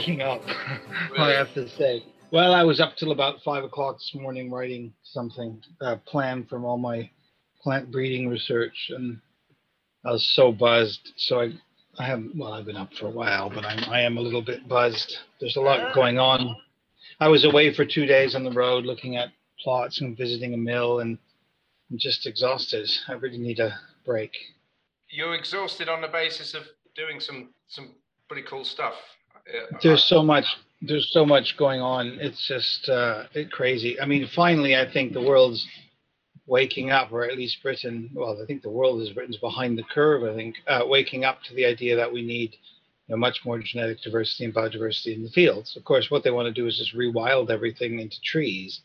waking up, really? I have to say. Well, I was up till about 5 o'clock this morning writing something, a plan from all my plant breeding research, and I was so buzzed. So I haven't, well, I've been up for a while, but I am a little bit buzzed. There's a lot going on. I was away for 2 days on the road looking at plots and visiting a mill, and I'm just exhausted. I really need a break. You're exhausted on the basis of doing some pretty cool stuff. There's so much going on. It's just crazy. I mean, finally, I think the world's waking up, or at least Britain. Well, I think the world is Britain's behind the curve. I think waking up to the idea that we need much more genetic diversity and biodiversity in the fields. Of course, what they want to do is just rewild everything into trees,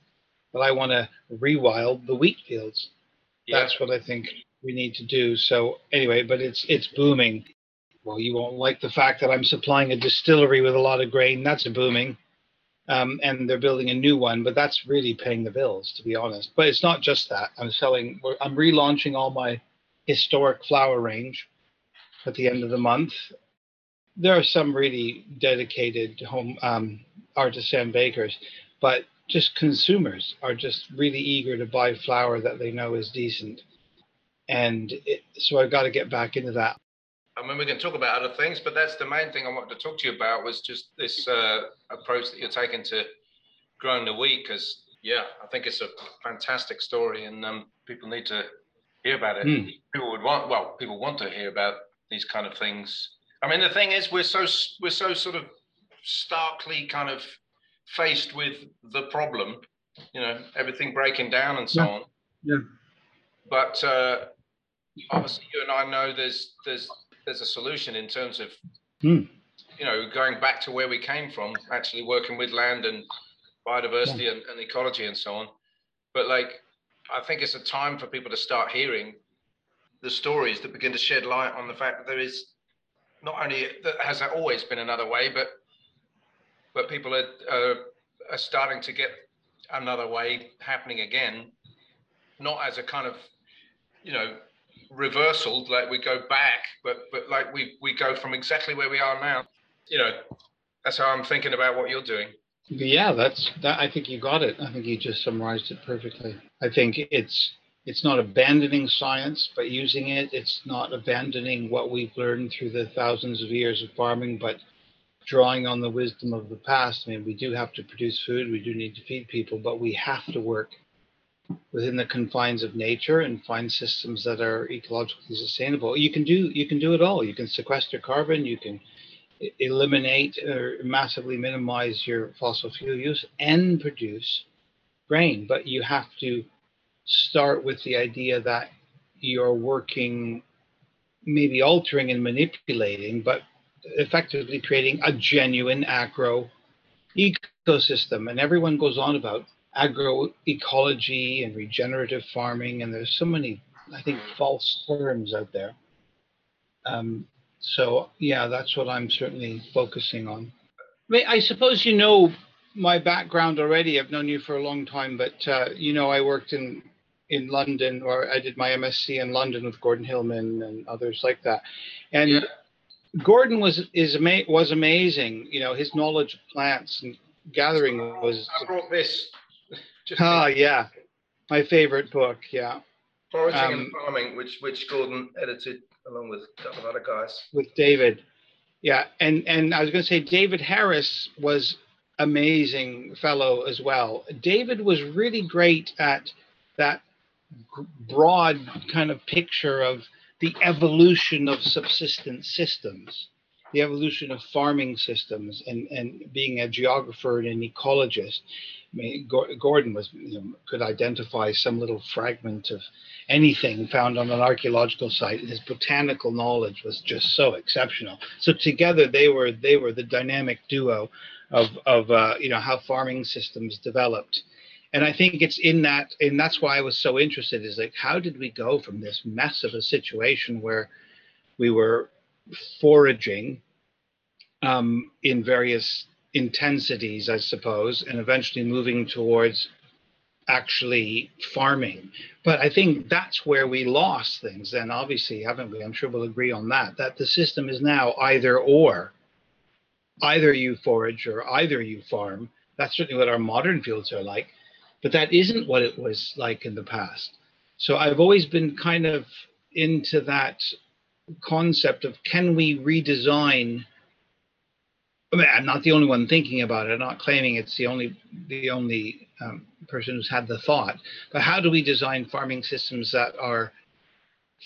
but I want to rewild the wheat fields. Yeah. That's what I think we need to do. So anyway, but it's booming. Well, you won't like the fact that I'm supplying a distillery with a lot of grain. That's booming. And they're building a new one, but that's really paying the bills, to be honest. But it's not just that. I'm relaunching all my historic flour range at the end of the month. There are some really dedicated home artisan bakers, but just consumers are just really eager to buy flour that they know is decent. And so I've got to get back into that. I mean, we can talk about other things, but that's the main thing I wanted to talk to you about, was just this approach that you're taking to growing the wheat, because, yeah, I think it's a fantastic story, and people need to hear about it. Mm. People want to hear about these kind of things. I mean, the thing is, we're so sort of starkly kind of faced with the problem, everything breaking down and so on. Yeah. But obviously, you and I know there's a solution in terms of, going back to where we came from, actually working with land and biodiversity and ecology and so on. But I think it's a time for people to start hearing the stories that begin to shed light on the fact that there is not only has there always been another way, but people are starting to get another way happening again, not as a kind of, reversal, like we go back, but like we go from exactly where we are now. That's how I'm thinking about what you're doing. Yeah, I think you got it. I think you just summarized it perfectly. I think it's not abandoning science, but using it. It's not abandoning what we've learned through the thousands of years of farming, but drawing on the wisdom of the past. I mean, we do have to produce food, we do need to feed people, but we have to work within the confines of nature and find systems that are ecologically sustainable. You can do it all. You can sequester carbon, you can eliminate or massively minimize your fossil fuel use and produce grain. But you have to start with the idea that you're working, maybe altering and manipulating, but effectively creating a genuine agro ecosystem. And everyone goes on about agroecology and regenerative farming, and there's so many, I think, false terms out there. So yeah, that's what I'm certainly focusing on. I suppose you know my background already. I've known you for a long time, but I worked in London, or I did my MSc in London with Gordon Hillman and others like that. And yeah. Gordon was amazing. His knowledge of plants and gathering was. I brought this. Yeah, my favorite book, yeah. Foraging and Farming, which Gordon edited along with a couple of other guys. With David, yeah. And I was going to say, David Harris was amazing fellow as well. David was really great at that broad kind of picture of the evolution of subsistence systems, the evolution of farming systems, and being a geographer and an ecologist. I mean, Gordon could identify some little fragment of anything found on an archaeological site. His botanical knowledge was just so exceptional. So together they were the dynamic duo of how farming systems developed. And I think it's in that, and that's why I was so interested, is how did we go from this mess of a situation where we were foraging in various intensities, I suppose, and eventually moving towards actually farming. But I think that's where we lost things then, obviously, haven't we? I'm sure we'll agree on that, that the system is now either or. either you forage or either you farm. That's certainly what our modern fields are like, but that isn't what it was like in the past. So I've always been kind of into that concept of, can we redesign? I mean, I'm not the only one thinking about it. I'm not claiming it's the only person who's had the thought, but how do we design farming systems that are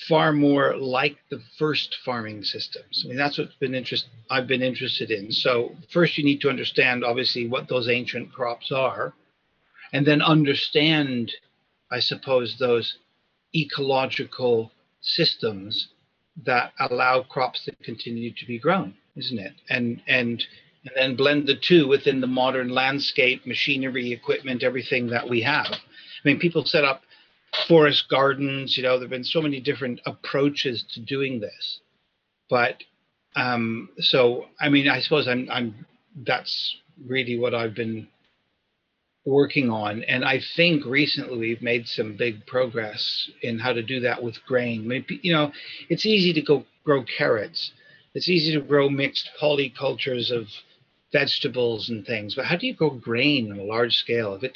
far more like the first farming systems? I mean, that's what's been I've been interested in. So first you need to understand, obviously, what those ancient crops are, and then understand, I suppose, those ecological systems that allow crops to continue to be grown, isn't it? And then blend the two within the modern landscape, machinery, equipment, everything that we have. I mean, people set up forest gardens, you know, there have been so many different approaches to doing this. But so, I mean, I suppose that's really what I've been working on. And I think recently we've made some big progress in how to do that with grain. Maybe, you know, it's easy to go grow carrots. It's easy to grow mixed polycultures of vegetables and things, but how do you grow grain on a large scale? If it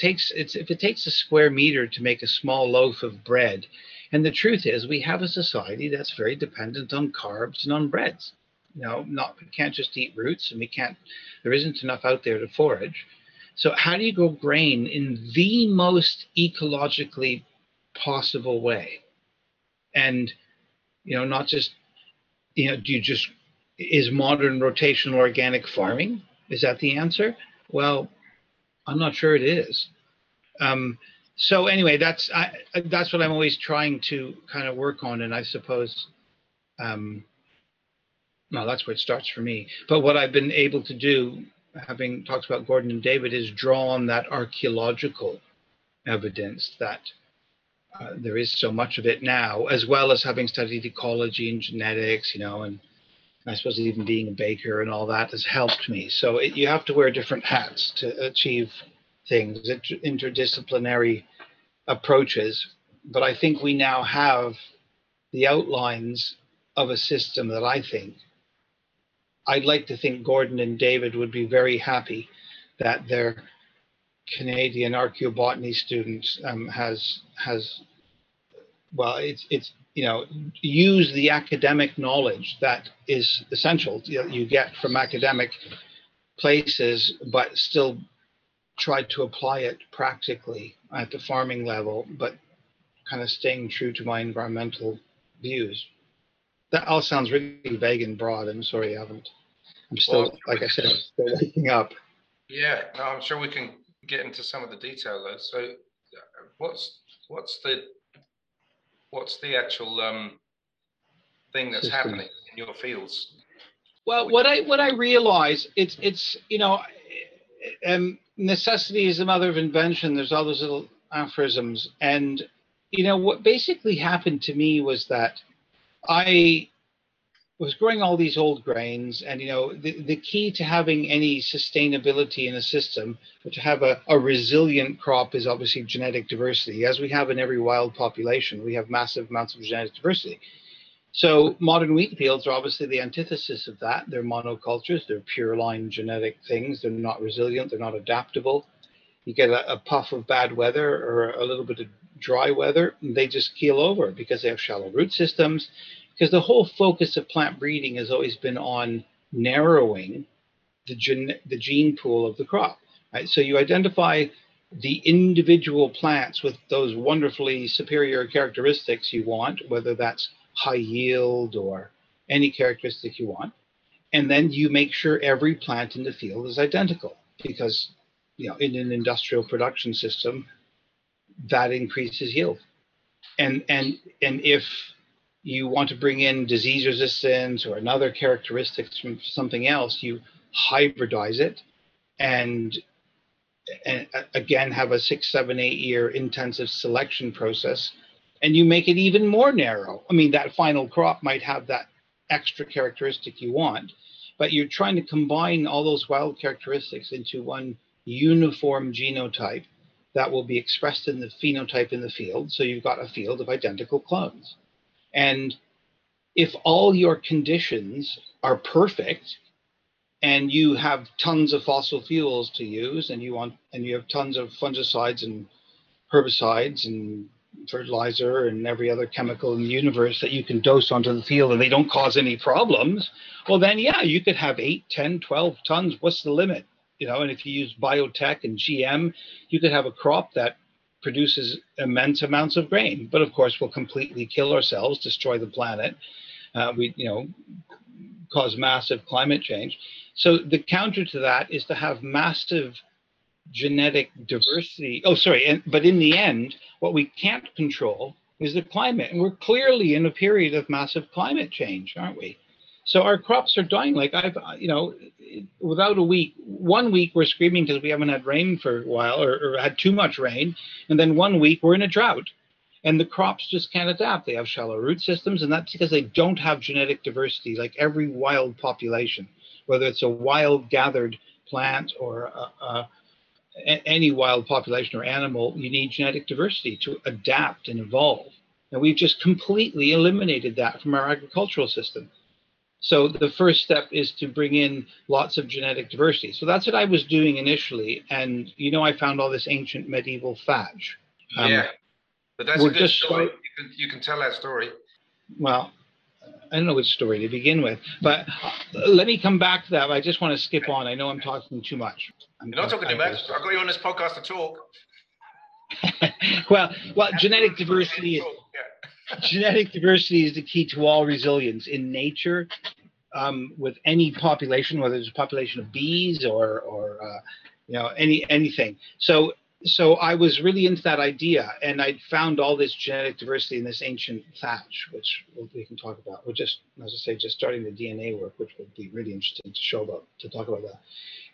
takes a square meter to make a small loaf of bread, and the truth is, we have a society that's very dependent on carbs and on breads. You know, we can't just eat roots, and there isn't enough out there to forage. So how do you grow grain in the most ecologically possible way? And, you know, not just, you know, is modern rotational organic farming, is that the answer? Well, I'm not sure it is. So anyway, that's what I'm always trying to kind of work on. And I suppose, well, that's where it starts for me. But what I've been able to do, having talked about Gordon and David, is draw on that archaeological evidence that there is so much of it now, as well as having studied ecology and genetics, you know, and I suppose even being a baker and all that has helped me. So you have to wear different hats to achieve things, interdisciplinary approaches. But I think we now have the outlines of a system that I'd like to think Gordon and David would be very happy that their Canadian archaeobotany student has you know, use the academic knowledge that is essential you get from academic places, but still try to apply it practically at the farming level, but kind of staying true to my environmental views. That all sounds really vague and broad. I'm sorry, I haven't. I'm still, well, like I said, I'm still waking up. Yeah, no, I'm sure we can get into some of the detail though. So, what's the actual thing that's happening in your fields? Well, what I realize, it's you know, necessity is the mother of invention. There's all those little aphorisms, and you know what basically happened to me was that I was growing all these old grains, and you know, the key to having any sustainability in a system, or to have a resilient crop, is obviously genetic diversity. As we have in every wild population, we have massive amounts of genetic diversity. So modern wheat fields are obviously the antithesis of that. They're monocultures, they're pure line genetic things, they're not resilient, they're not adaptable. You get a puff of bad weather or a little bit of dry weather, and they just keel over because they have shallow root systems. Because the whole focus of plant breeding has always been on narrowing the gene pool of the crop, right? So you identify the individual plants with those wonderfully superior characteristics you want, whether that's high yield or any characteristic you want, and then you make sure every plant in the field is identical, because you know, in an industrial production system, that increases yield. And if you want to bring in disease resistance or another characteristics from something else, you hybridize it, and again have a 6, 7, 8 year intensive selection process, and you make it even more narrow. I mean, that final crop might have that extra characteristic you want, but you're trying to combine all those wild characteristics into one uniform genotype that will be expressed in the phenotype in the field. So you've got a field of identical clones. And if all your conditions are perfect and you have tons of fossil fuels to use, and you have tons of fungicides and herbicides and fertilizer and every other chemical in the universe that you can dose onto the field, and they don't cause any problems, well then yeah, you could have 8, 10, 12 tons. What's the limit? You know, and if you use biotech and GM, you could have a crop that produces immense amounts of grain. But of course, we'll completely kill ourselves, destroy the planet. We cause massive climate change. So the counter to that is to have massive genetic diversity. Oh, sorry. But in the end, what we can't control is the climate. And we're clearly in a period of massive climate change, aren't we? So our crops are dying. Like without a week, 1 week we're screaming because we haven't had rain for a while or had too much rain. And then 1 week we're in a drought and the crops just can't adapt. They have shallow root systems, and that's because they don't have genetic diversity. Like every wild population, whether it's a wild gathered plant or any wild population or animal, you need genetic diversity to adapt and evolve. And we've just completely eliminated that from our agricultural system. So the first step is to bring in lots of genetic diversity. So that's what I was doing initially. And, you know, I found all this ancient medieval thatch. Yeah, but that's a good story. You can tell that story. Well, I don't know which story to begin with, but let me come back to that. I just want to skip on. I know I'm talking too much. You're not talking too much. I've got you on this podcast to talk. well, genetic diversity is... Genetic diversity is the key to all resilience in nature, with any population, whether it's a population of bees or anything. So I was really into that idea, and I found all this genetic diversity in this ancient thatch, which we can talk about. We're just, as I say, just starting the DNA work, which would be really interesting to talk about that.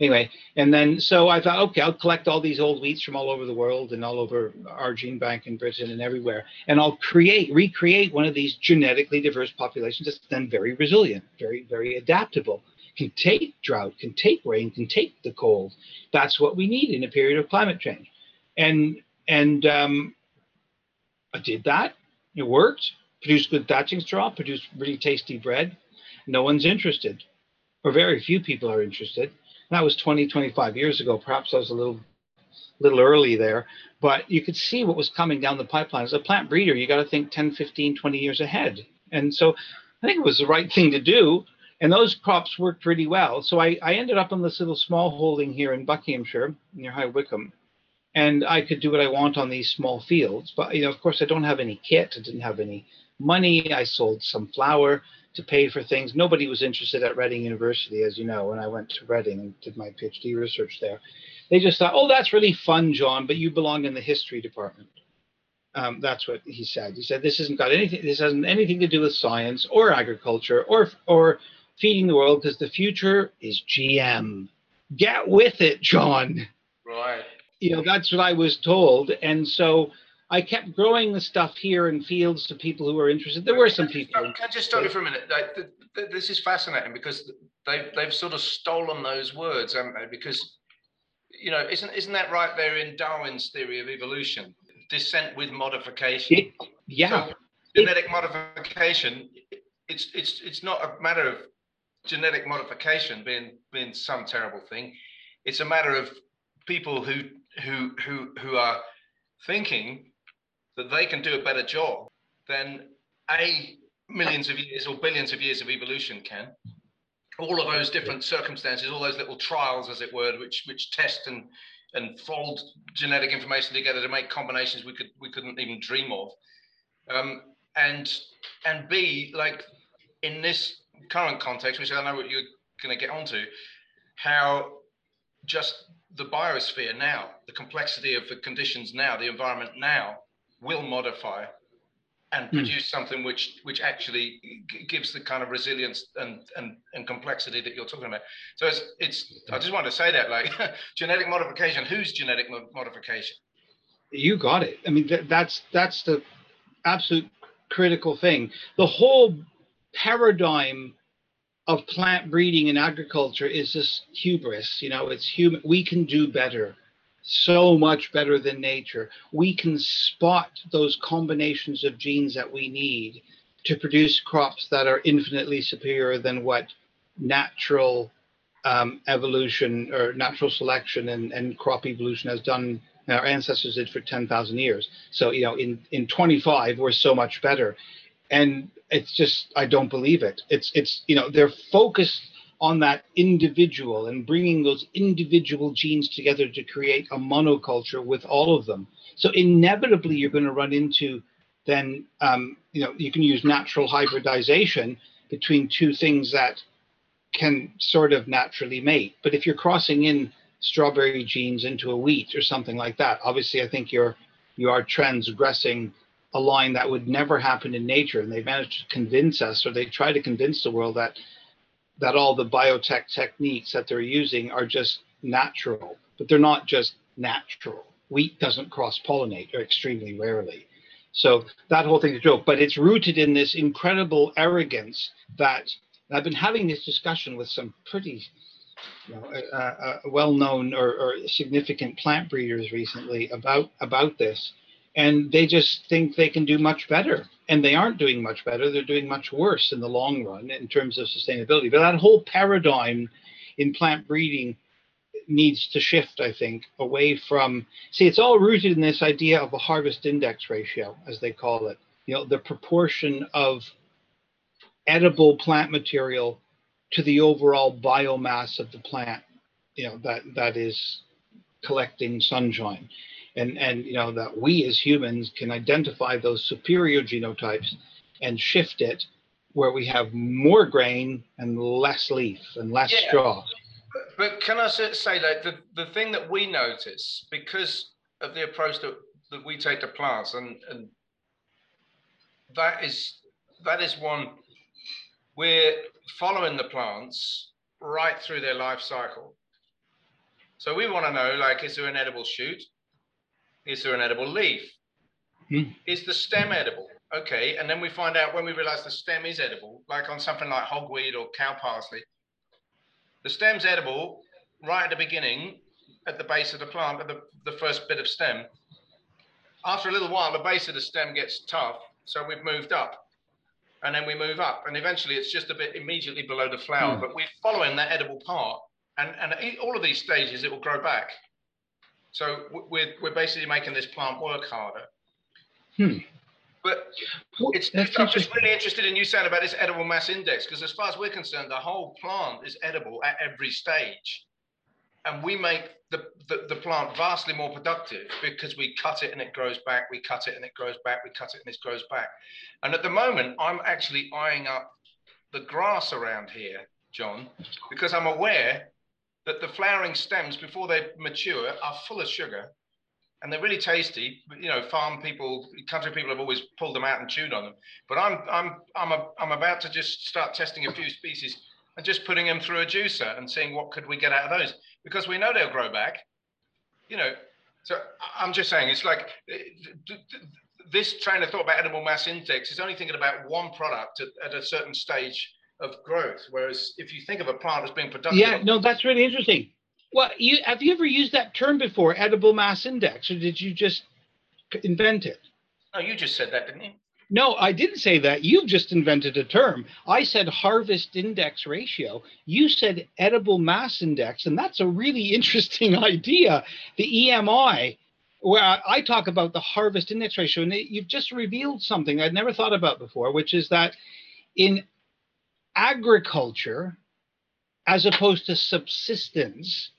Anyway, and then so I thought, okay, I'll collect all these old wheats from all over the world and all over our gene bank in Britain and everywhere, and I'll recreate one of these genetically diverse populations that's then very resilient, very, very adaptable. Can take drought, can take rain, can take the cold. That's what we need in a period of climate change. And I did that. It worked. Produced good thatching straw. Produced really tasty bread. No one's interested, or very few people are interested. And that was 20, 25 years ago. Perhaps I was a little early there, but you could see what was coming down the pipeline. As a plant breeder, you got to think 10, 15, 20 years ahead. And so I think it was the right thing to do. And those crops worked pretty well. So I ended up on this little small holding here in Buckinghamshire, near High Wycombe. And I could do what I want on these small fields. But, you know, of course, I don't have any kit. I didn't have any money. I sold some flour to pay for things. Nobody was interested at Reading University, as you know, when I went to Reading and did my PhD research there. They just thought, oh, that's really fun, John, but you belong in the history department. That's what he said. He said, this hasn't anything to do with science or agriculture or feeding the world, because the future is GM. Get with it, John. Right. You know, that's what I was told. And so I kept growing the stuff here in fields to people who were interested. There were some people. Can I just stop you for a minute? This is fascinating because they've sort of stolen those words, haven't they? Because, you know, isn't that right there in Darwin's theory of evolution? Descent with modification. So genetic modification, it's not a matter of genetic modification being some terrible thing. It's a matter of people who are thinking that they can do a better job than millions of years or billions of years of evolution can. All of those different circumstances, all those little trials, as it were, which test and fold genetic information together to make combinations we couldn't even dream of. And B, like in this current context, which I know what you're going to get onto, how just the biosphere now, the complexity of the conditions now, the environment now, will modify and produce something which actually gives the kind of resilience and complexity that you're talking about. So it's I just wanted to say that, like, genetic modification, whose genetic modification? You got it. I mean, that's the absolute critical thing. The whole paradigm of plant breeding and agriculture is this hubris. You know, it's human. We can do better, so much better than nature. We can spot those combinations of genes that we need to produce crops that are infinitely superior than what natural evolution or natural selection and crop evolution has done, our ancestors did for 10,000 years. So, you know, in 25, we're so much better. And it's just, I don't believe it. It's, you know, they're focused on that individual and bringing those individual genes together to create a monoculture with all of them. So inevitably, you're going to run into then, you know, you can use natural hybridization between two things that can sort of naturally mate. But if you're crossing in strawberry genes into a wheat or something like that, obviously, I think you are transgressing a line that would never happen in nature. And they managed to convince us, or they try to convince the world that all the biotech techniques that they're using are just natural, but they're not just natural. Wheat doesn't cross-pollinate, or extremely rarely. So that whole thing's a joke, but it's rooted in this incredible arrogance that, and I've been having this discussion with some pretty well-known or significant plant breeders recently about this, and they just think they can do much better. And they aren't doing much better. They're doing much worse in the long run in terms of sustainability. But that whole paradigm in plant breeding needs to shift, I think, away from, see, it's all rooted in this idea of a harvest index ratio, as they call it. You know, the proportion of edible plant material to the overall biomass of the plant, you know, that is collecting sunshine. And you know, that we as humans can identify those superior genotypes and shift it where we have more grain and less leaf and less straw. But can I say that the thing that we notice, because of the approach that we take to plants, and that is one, we're following the plants right through their life cycle. So we want to know, like, is there an edible shoot? Is there an edible leaf? Is the stem edible? Okay, and then we find out when we realize the stem is edible, like on something like hogweed or cow parsley, the stem's edible right at the beginning, at the base of the plant, at the first bit of stem. After a little while, the base of the stem gets tough, so we've moved up, and then we move up, and eventually it's just a bit immediately below the flower, but we're following that edible part, and at all of these stages, it will grow back. So we're basically making this plant work harder. But I'm just really interested in you saying about this edible mass index, because as far as we're concerned, the whole plant is edible at every stage. And we make the plant vastly more productive because we cut it and it grows back, we cut it and it grows back, we cut it and it grows back. And at the moment, I'm actually eyeing up the grass around here, John, because I'm aware that the flowering stems before they mature are full of sugar, and they're really tasty. You know, farm people, country people have always pulled them out and chewed on them. But I'm about to just start testing a few species and just putting them through a juicer and seeing what could we get out of those, because we know they'll grow back. You know, so I'm just saying, it's like this train of thought about edible mass index is only thinking about one product at a certain stage of growth, whereas if you think of a plant as being productive. Yeah, no, that's really interesting. Well, have you ever used that term before, edible mass index, or did you just invent it? No, you just said that, didn't you? No, I didn't say that. You've just invented a term. I said harvest index ratio. You said edible mass index, and that's a really interesting idea. The EMI, where I talk about the harvest index ratio, and you've just revealed something I'd never thought about before, which is that in agriculture, as opposed to subsistence,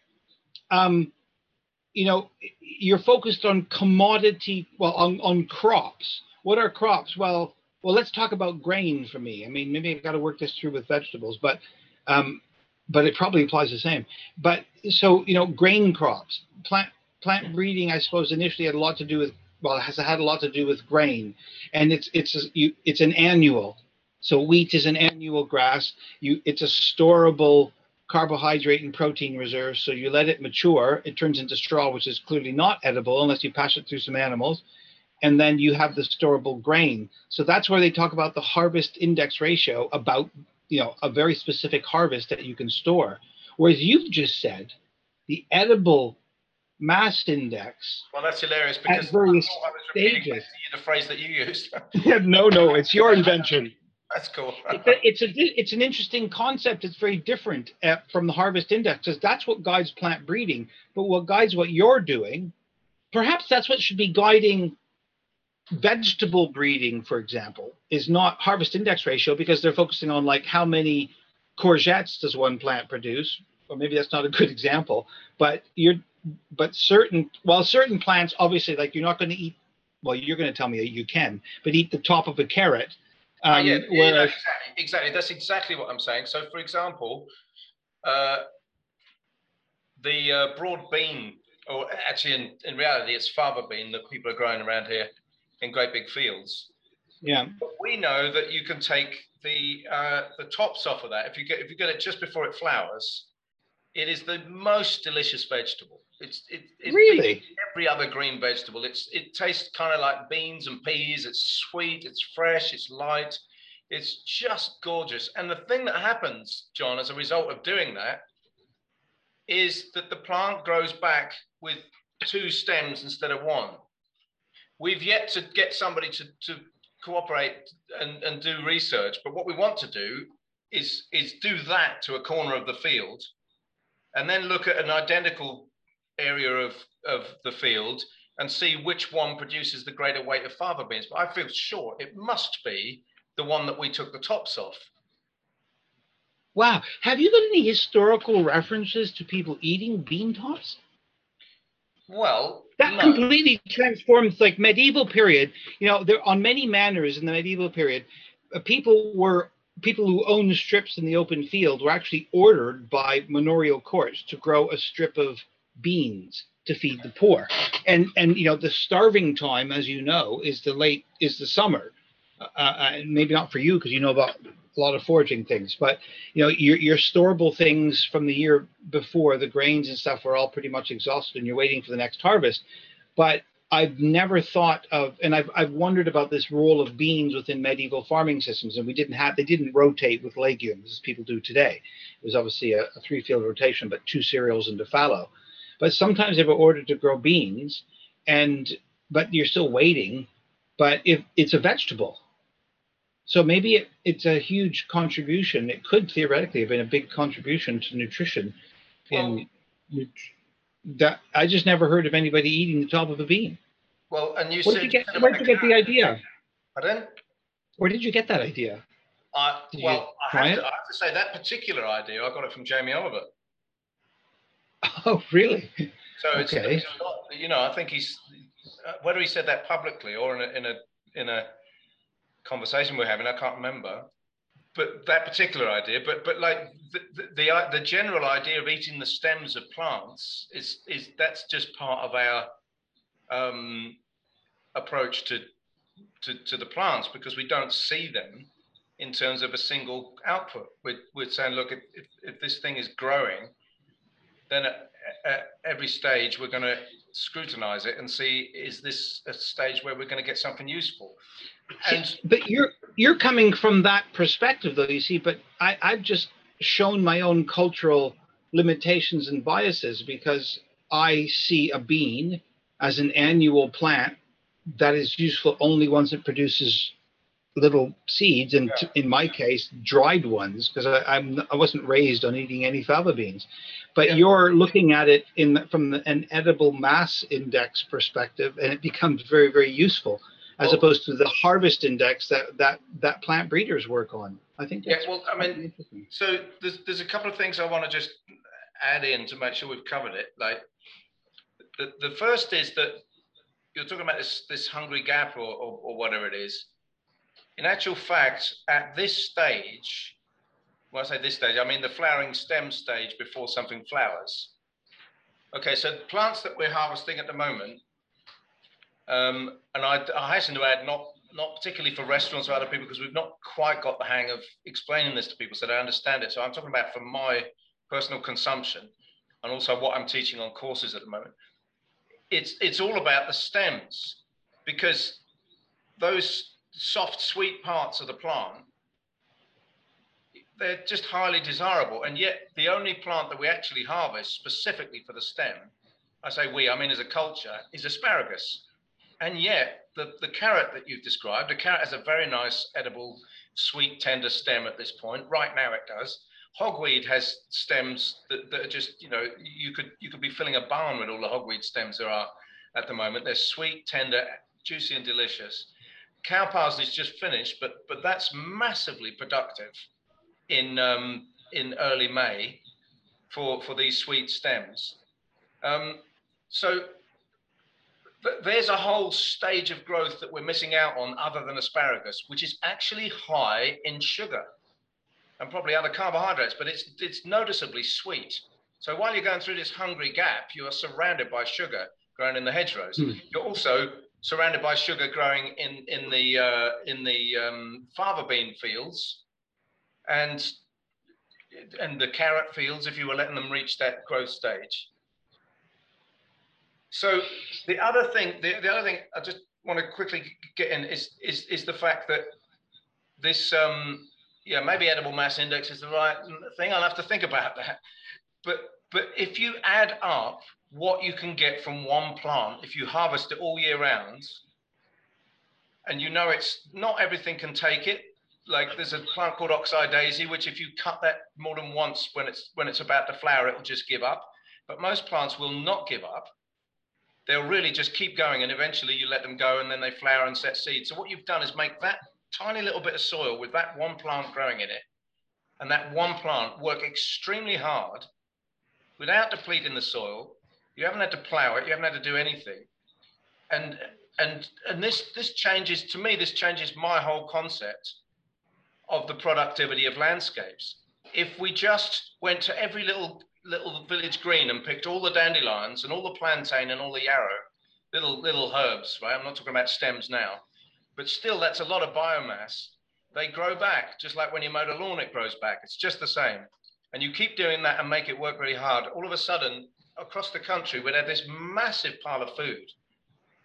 you know, you're focused on commodity, well, on crops. What are crops? Well, let's talk about grain for me. I mean, maybe I've got to work this through with vegetables, but it probably applies the same. But so, you know, grain crops, plant breeding, I suppose, initially had a lot to do with, well, it has had a lot to do with grain, and it's an annual. So wheat is an annual grass. It's a storable carbohydrate and protein reserve. So you let it mature. It turns into straw, which is clearly not edible unless you pass it through some animals. And then you have the storable grain. So that's where they talk about the harvest index ratio, about, you know, a very specific harvest that you can store. Whereas you've just said the edible mass index. Well, that's hilarious, because I was repeating the phrase that you used. No, it's your invention. That's cool. It's an interesting concept. It's very different from the harvest index, because that's what guides plant breeding. But what guides what you're doing, perhaps that's what should be guiding vegetable breeding, for example, is not harvest index ratio, because they're focusing on like how many courgettes does one plant produce, or maybe that's not a good example. But certain plants, obviously, like you're not going to eat. Well, you're going to tell me that you can, but eat the top of a carrot. Exactly. That's exactly what I'm saying. So, for example, the broad bean, or actually in reality, it's fava bean that people are growing around here in great big fields. Yeah. But we know that you can take the tops off of that. If you get it just before it flowers, it is the most delicious vegetable. It's really every other green vegetable. It tastes kind of like beans and peas. It's sweet, it's fresh, it's light, it's just gorgeous. And the thing that happens, John, as a result of doing that, is that the plant grows back with two stems instead of one. We've yet to get somebody to cooperate and do research, but what we want to do is do that to a corner of the field, and then look at an identical area of the field and see which one produces the greater weight of fava beans. But I feel sure it must be the one that we took the tops off. Wow. Have you got any historical references to people eating bean tops? Well, that no. Completely transforms like medieval period. You know, there on many manors in the medieval period, people who owned strips in the open field were actually ordered by manorial courts to grow a strip of beans to feed the poor, and you know, the starving time, as you know, is the summer, and maybe not for you because you know about a lot of foraging things, but you know, your storable things from the year before, the grains and stuff, were all pretty much exhausted and you're waiting for the next harvest. But I've never thought of, and I've wondered about this role of beans within medieval farming systems, and they didn't rotate with legumes as people do today. It was obviously a three-field rotation, but two cereals and a fallow. But sometimes they were ordered to grow beans, but you're still waiting. But if it's a vegetable, so maybe it's a huge contribution. It could theoretically have been a big contribution to nutrition. Well, that I just never heard of anybody eating the top of a bean. Well, and you said, where did you get the idea? Pardon? Where did you get that idea? I have to say that particular idea, I got it from Jamie Oliver. Oh, really? So it's, okay. It's not, you know, I think he's, whether he said that publicly or in a conversation we're having, I can't remember. But that particular idea, but like the general idea of eating the stems of plants is that's just part of our approach to the plants, because we don't see them in terms of a single output. We're saying, look, if this thing is growing, then at every stage, we're going to scrutinize it and see, is this a stage where we're going to get something useful? And but you're coming from that perspective, though, you see, but I've just shown my own cultural limitations and biases, because I see a bean as an annual plant that is useful only once it produces little seeds, and in my case, dried ones, because I wasn't raised on eating any fava beans. But you're looking at it from an edible mass index perspective, and it becomes very, very useful, as opposed to the harvest index that plant breeders work on. I think that's interesting. So there's a couple of things I want to just add in to make sure we've covered it. Like the first is that you're talking about this hungry gap or whatever it is. In actual fact, at this stage, when I say this stage, I mean the flowering stem stage before something flowers. Okay, so the plants that we're harvesting at the moment, and I hasten to add, not particularly for restaurants or other people, because we've not quite got the hang of explaining this to people so they understand it. So I'm talking about for my personal consumption, and also what I'm teaching on courses at the moment. It's all about the stems, because those soft, sweet parts of the plant, they're just highly desirable. And yet the only plant that we actually harvest specifically for the stem, I say we, I mean as a culture, is asparagus. And yet the carrot that you've described, the carrot has a very nice, edible, sweet, tender stem at this point. Right now it does. Hogweed has stems that are just, you could be filling a barn with all the hogweed stems there are at the moment. They're sweet, tender, juicy and delicious. Cow parsley's just finished, but that's massively productive in early May for these sweet stems. There's a whole stage of growth that we're missing out on other than asparagus, which is actually high in sugar and probably other carbohydrates, but it's noticeably sweet. So while you're going through this hungry gap, you are surrounded by sugar grown in the hedgerows. Mm. You're also surrounded by sugar growing in the fava bean fields and the carrot fields, if you were letting them reach that growth stage. So the other thing I just want to quickly get in is the fact that this, maybe edible mass index is the right thing. I'll have to think about that. But if you add up what you can get from one plant, if you harvest it all year round, and it's not everything can take it. Like there's a plant called oxeye daisy, which if you cut that more than once when it's about to flower, it will just give up. But most plants will not give up. They'll really just keep going, and eventually you let them go, and then they flower and set seeds. So what you've done is make that tiny little bit of soil with that one plant growing in it, and that one plant work extremely hard without depleting the soil. You haven't had to plow it. You haven't had to do anything. And this changes, to me, this changes my whole concept of the productivity of landscapes. If we just went to every little village green and picked all the dandelions and all the plantain and all the yarrow, little herbs, right? I'm not talking about stems now, but still that's a lot of biomass. They grow back, just like when you mow the lawn, it grows back. It's just the same. And you keep doing that and make it work really hard. All of a sudden, across the country, we'd have this massive pile of food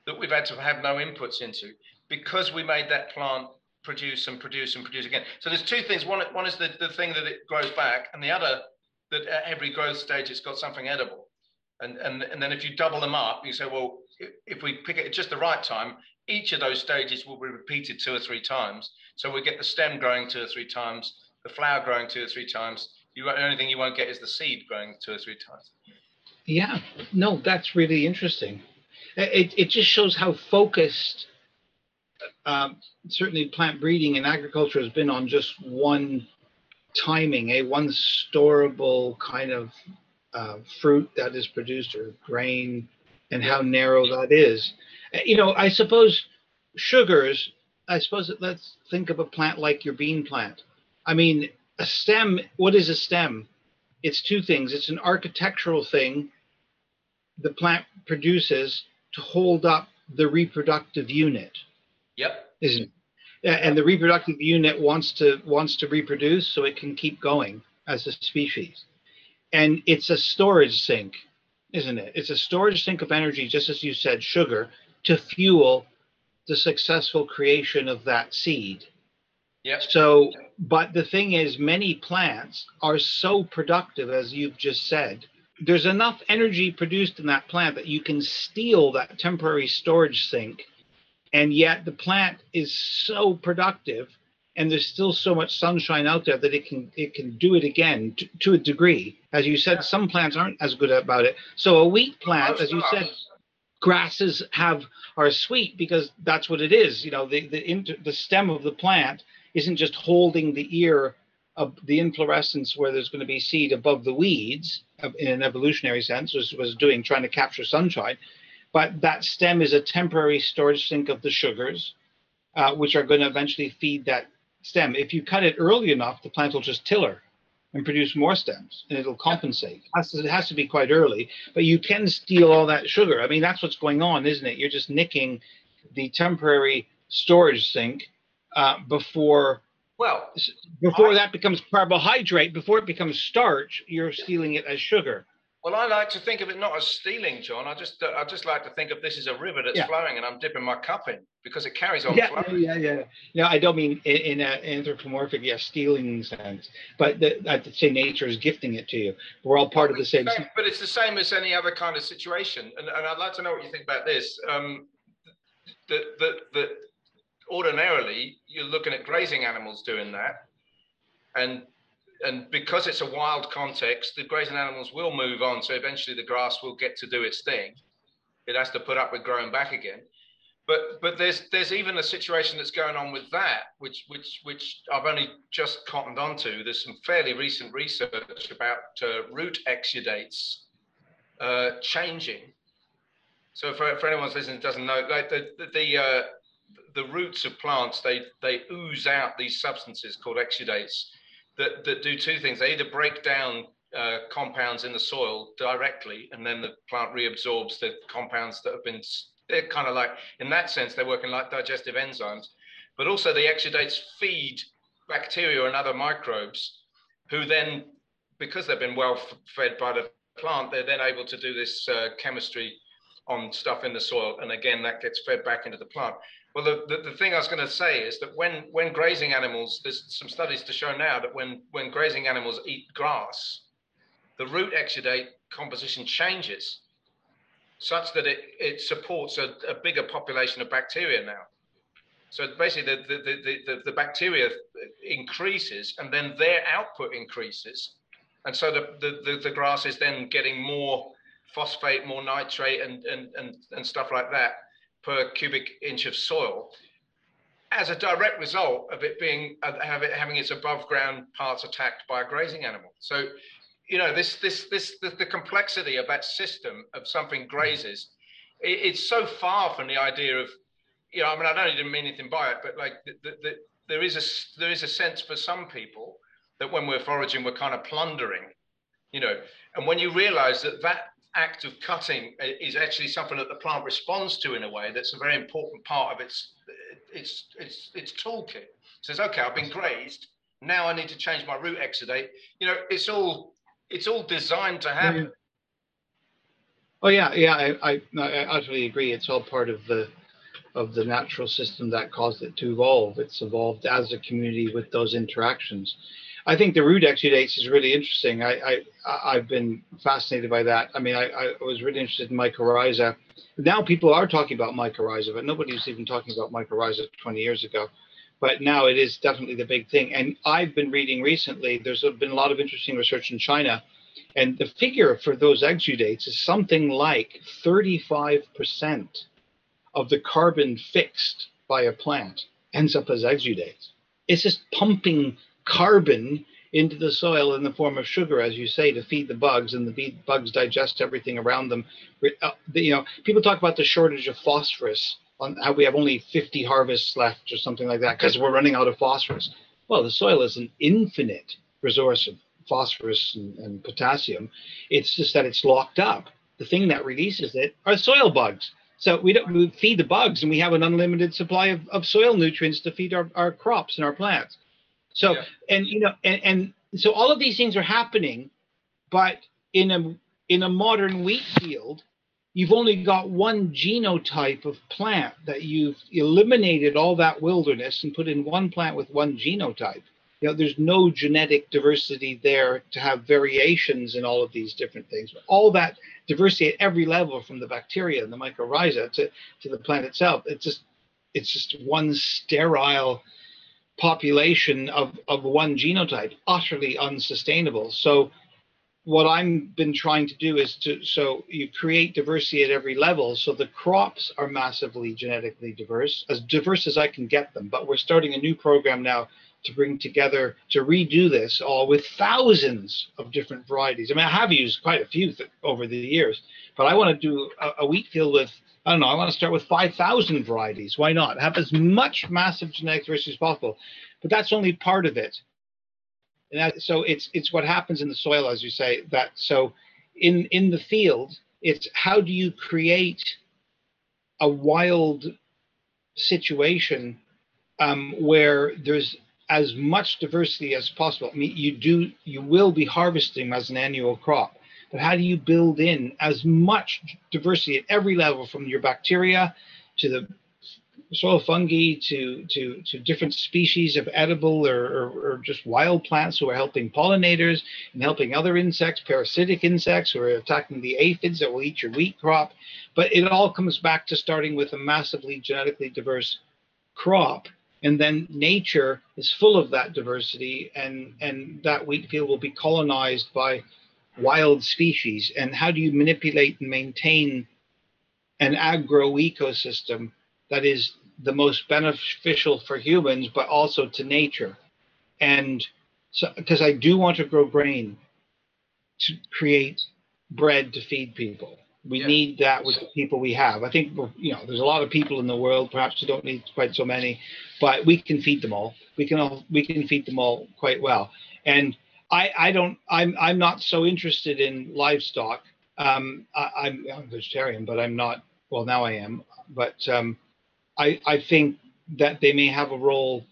that we've had to have no inputs into because we made that plant produce and produce and produce again. So there's two things. One is the thing that it grows back, and the other that at every growth stage it's got something edible. And then if you double them up, you say, well, if we pick it at just the right time, each of those stages will be repeated 2 or 3 times. So we get the stem growing 2 or 3 times, the flower growing 2 or 3 times. The only thing you won't get is the seed growing 2 or 3 times. Yeah, no, that's really interesting. It just shows how focused certainly plant breeding and agriculture has been on just one timing, one storable kind of fruit that is produced or grain, and how narrow that is. I suppose sugars, let's think of a plant like your bean plant. I mean, a stem, what is a stem? It's 2 things. It's an architectural thing the plant produces to hold up the reproductive unit. Yep. Isn't it? And the reproductive unit wants to reproduce so it can keep going as a species. And it's a storage sink, isn't it? It's a storage sink of energy, just as you said, sugar, to fuel the successful creation of that seed. Yep. So, but the thing is, many plants are so productive, as you've just said. There's enough energy produced in that plant that you can steal that temporary storage sink. And yet the plant is so productive, and there's still so much sunshine out there that it can do it again to a degree. As you said, some plants aren't as good about it. So a wheat plant, as you said, grasses are sweet because that's what it is. The stem of the plant isn't just holding the ear of the inflorescence where there's going to be seed above the weeds in an evolutionary sense, trying to capture sunshine. But that stem is a temporary storage sink of the sugars, which are going to eventually feed that stem. If you cut it early enough, the plant will just tiller and produce more stems, and it'll compensate. It has to be quite early, but you can steal all that sugar. I mean, that's what's going on, isn't it? You're just nicking the temporary storage sink before that becomes carbohydrate, before it becomes starch, you're stealing it as sugar. Well, I like to think of it not as stealing, John. I just like to think of this as a river that's flowing, and I'm dipping my cup in because it carries on flowing. Yeah. No, I don't mean in an anthropomorphic, stealing sense, but I'd say nature is gifting it to you. We're all part of the same. But it's the same as any other kind of situation. And I'd like to know what you think about this. that ordinarily you're looking at grazing animals doing that, and because it's a wild context, the grazing animals will move on, so eventually the grass will get to do its thing. It has to put up with growing back again. But there's even a situation that's going on with that, which I've only just cottoned onto. There's some fairly recent research about root exudates changing. So for anyone listening who doesn't know, like the roots of plants, they ooze out these substances called exudates that do two things. They either break down compounds in the soil directly, and then the plant reabsorbs the compounds that have been. They're kind of like, in that sense, they're working like digestive enzymes, but also the exudates feed bacteria and other microbes who then, because they've been well fed by the plant, they're then able to do this chemistry on stuff in the soil. And again, that gets fed back into the plant. Well, the thing I was going to say is that when grazing animals, there's some studies to show now that when grazing animals eat grass, the root exudate composition changes, such that it supports a bigger population of bacteria now. So basically the bacteria increases, and then their output increases. And so the grass is then getting more phosphate, more nitrate and stuff like that per cubic inch of soil, as a direct result of it being, having its above ground parts attacked by a grazing animal. So, you know, the complexity of that system of something grazes, it's so far from the idea of, you know, I mean, I know you didn't mean anything by it, but like there is a sense for some people that when we're foraging, we're kind of plundering, you know, and when you realize that act of cutting is actually something that the plant responds to in a way, that's a very important part of its toolkit. It says, okay, I've been grazed, now I need to change my root exudate. You know, it's all designed to happen. Oh yeah, yeah, I utterly agree. It's all part of the natural system that caused it to evolve. It's evolved as a community with those interactions. I think the root exudates is really interesting. I've been fascinated by that. I mean, I was really interested in mycorrhiza. Now people are talking about mycorrhiza, but nobody was even talking about mycorrhiza 20 years ago. But now it is definitely the big thing. And I've been reading recently, there's been a lot of interesting research in China. And the figure for those exudates is something like 35% of the carbon fixed by a plant ends up as exudates. It's just pumping carbon into the soil in the form of sugar, as you say, to feed the bugs, and the bugs digest everything around them. You know, people talk about the shortage of phosphorus, on how we have only 50 harvests left or something like that because we're running out of phosphorus. Well, the soil is an infinite resource of phosphorus and potassium. It's just that it's locked up. The thing that releases it are soil bugs. So we feed the bugs, and we have an unlimited supply of soil nutrients to feed our crops and our plants. So, yeah. And, you know, and so all of these things are happening, but in a modern wheat field, you've only got one genotype of plant that you've eliminated all that wilderness and put in one plant with one genotype. You know, there's no genetic diversity there to have variations in all of these different things. All that diversity at every level, from the bacteria and the mycorrhiza to the plant itself, it's just one sterile population of one genotype, utterly unsustainable. So what I've been trying to do is you create diversity at every level. So the crops are massively genetically diverse as I can get them. But we're starting a new program now to bring together, to redo this all with thousands of different varieties. I mean, I have used quite a few over the years, but I want to do a wheat field with, I don't know, I want to start with 5,000 varieties. Why not? Have as much massive genetic diversity as possible. But that's only part of it. And that, so it's what happens in the soil, as you say, that so in the field, it's how do you create a wild situation where there's as much diversity as possible. I mean, you will be harvesting as an annual crop. But how do you build in as much diversity at every level, from your bacteria to the soil fungi to different species of edible or just wild plants who are helping pollinators and helping other insects, parasitic insects who are attacking the aphids that will eat your wheat crop. But it all comes back to starting with a massively genetically diverse crop. And then nature is full of that diversity, and that wheat field will be colonized by wild species. And how do you manipulate and maintain an agro ecosystem that is the most beneficial for humans, but also to nature? And so, because I do want to grow grain to create bread to feed people. We need that with the people we have. I think, you know, there's a lot of people in the world, perhaps we don't need quite so many, but we can feed them all. We can feed them all quite well. And I'm not so interested in livestock. I'm a vegetarian, but I'm not, well, now I am, but I think that they may have a role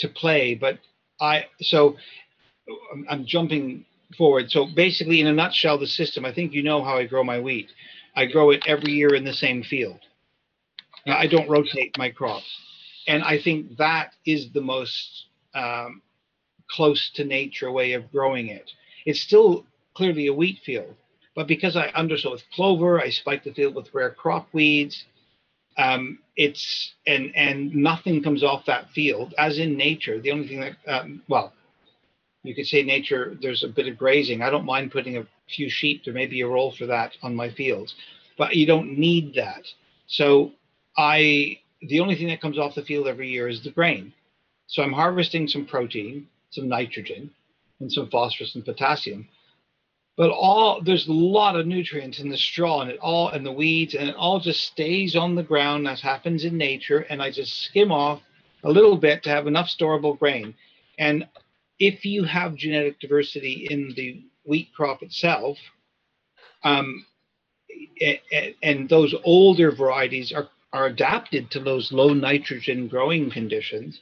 to play, but so I'm jumping forward. So basically, in a nutshell, the system, I think you know how I grow my wheat. I grow it every year in the same field. I don't rotate my crops. And I think that is the most close to nature way of growing it. It's still clearly a wheat field, but because I undersow with clover, I spike the field with rare crop weeds. And nothing comes off that field, as in nature. The only thing that, well, you could say nature, there's a bit of grazing. I don't mind putting a few sheep, there may be a role for that on my fields, but you don't need that. So the only thing that comes off the field every year is the grain. So I'm harvesting some protein, some nitrogen, and some phosphorus and potassium. But there's a lot of nutrients in the straw and the weeds, and it all just stays on the ground, as happens in nature, and I just skim off a little bit to have enough storable grain. And if you have genetic diversity in the wheat crop itself, and those older varieties are adapted to those low nitrogen growing conditions,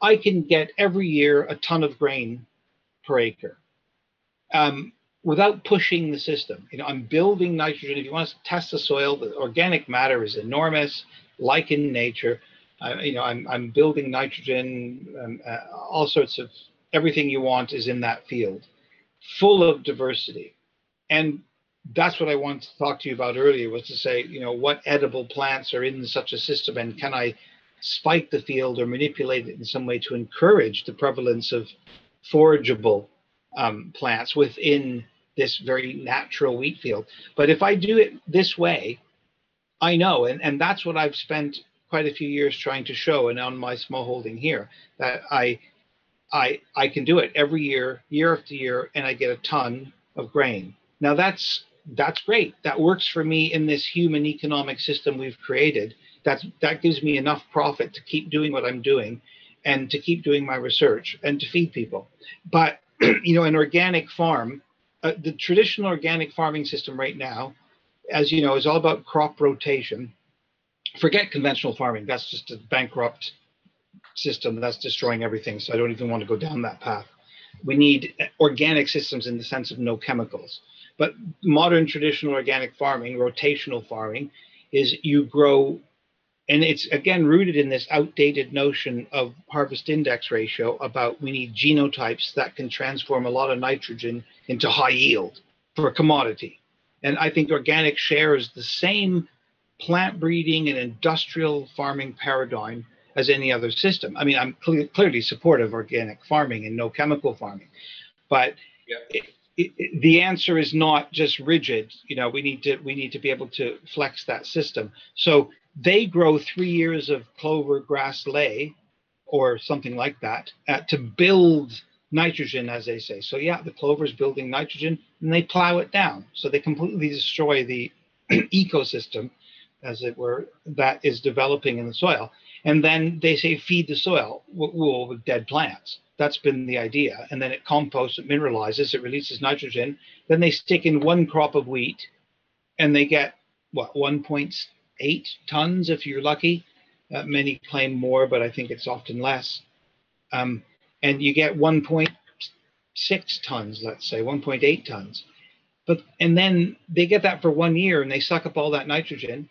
I can get every year a ton of grain per acre. Without pushing the system. You know, I'm building nitrogen. If you want to test the soil, the organic matter is enormous, like in nature. You know, I'm building nitrogen, all sorts of, everything you want is in that field, full of diversity. And that's what I wanted to talk to you about earlier, was to say, you know, what edible plants are in such a system, and can I spike the field or manipulate it in some way to encourage the prevalence of forageable plants within this very natural wheat field. But if I do it this way, I know, and that's what I've spent quite a few years trying to show, and on my small holding here, that I can do it every year, year after year, and I get a ton of grain. Now that's great. That works for me in this human economic system we've created. That gives me enough profit to keep doing what I'm doing, and to keep doing my research, and to feed people. But you know, an organic farm, the traditional organic farming system right now, as you know, is all about crop rotation. Forget conventional farming. That's just a bankrupt system that's destroying everything. So I don't even want to go down that path. We need organic systems in the sense of no chemicals. But modern traditional organic farming, rotational farming, is you grow, and it's again rooted in this outdated notion of harvest index ratio about we need genotypes that can transform a lot of nitrogen into high yield for a commodity. And I think organic shares the same plant breeding and industrial farming paradigm as any other system. I mean, I'm clearly supportive of organic farming and no chemical farming, but the answer is not just rigid. You know, we need to be able to flex that system. So they grow 3 years of clover grass lay or something like that to build nitrogen, as they say. So yeah, the clover is building nitrogen, and they plow it down. So they completely destroy the ecosystem, as it were, that is developing in the soil. And then they say, feed the soil with dead plants. That's been the idea. And then it composts, it mineralizes, it releases nitrogen. Then they stick in one crop of wheat, and they get, what, 1.8 tons if you're lucky. Many claim more, but I think it's often less. And you get 1.6 tons, let's say, 1.8 tons. And then they get that for 1 year, and they suck up all that nitrogen.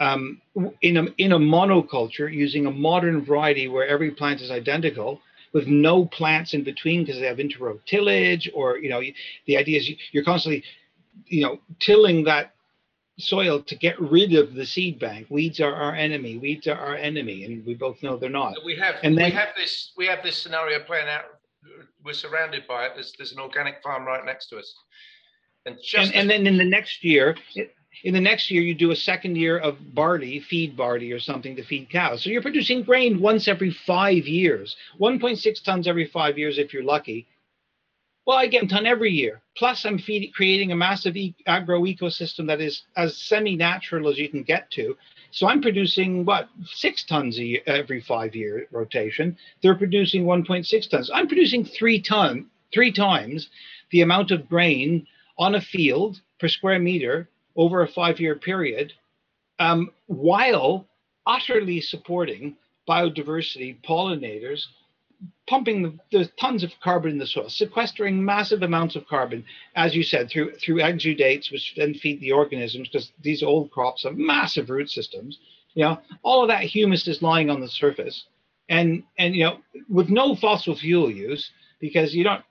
in a monoculture, using a modern variety where every plant is identical, with no plants in between because they have interrow tillage, or, you know, the idea is you're constantly, you know, tilling that soil to get rid of the seed bank. Weeds are our enemy. Weeds are our enemy, and we both know they're not. We have this scenario playing out. We're surrounded by it. There's an organic farm right next to us, and then in the next year you do a second year of barley, feed barley or something to feed cows. So you're producing grain once every 5 years, 1.6 tons every 5 years if you're lucky. Well, I get a ton every year. Plus, I'm creating a massive agro ecosystem that is as semi-natural as you can get to. So I'm producing, what, 6 tons a year, every 5 year rotation. They're producing 1.6 tons. I'm producing three times the amount of grain on a field per square meter over a 5 year period, while utterly supporting biodiversity, pollinators, pumping the tons of carbon in the soil, sequestering massive amounts of carbon, as you said, through exudates, which then feed the organisms, because these old crops have massive root systems. You know, all of that humus is lying on the surface, and you know, with no fossil fuel use, because you're not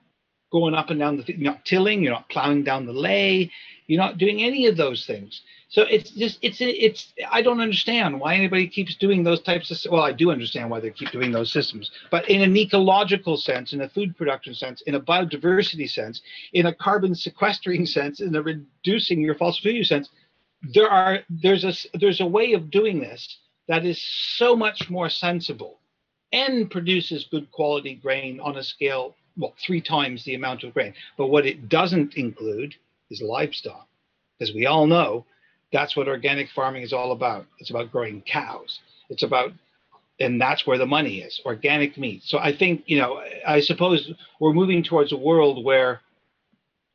going up and down the, you're not tilling, you're not plowing down the lay, you're not doing any of those things. So it's just, it's, I don't understand why anybody keeps doing those types of, well, I do understand why they keep doing those systems, but in an ecological sense, in a food production sense, in a biodiversity sense, in a carbon sequestering sense, in a reducing your fossil fuel sense, there's a way of doing this that is so much more sensible and produces good quality grain on a scale, well, 3 times the amount of grain. But what it doesn't include is livestock, as we all know. That's what organic farming is all about. It's about growing cows. It's about, and that's where the money is, organic meat. So I think, you know, I suppose we're moving towards a world where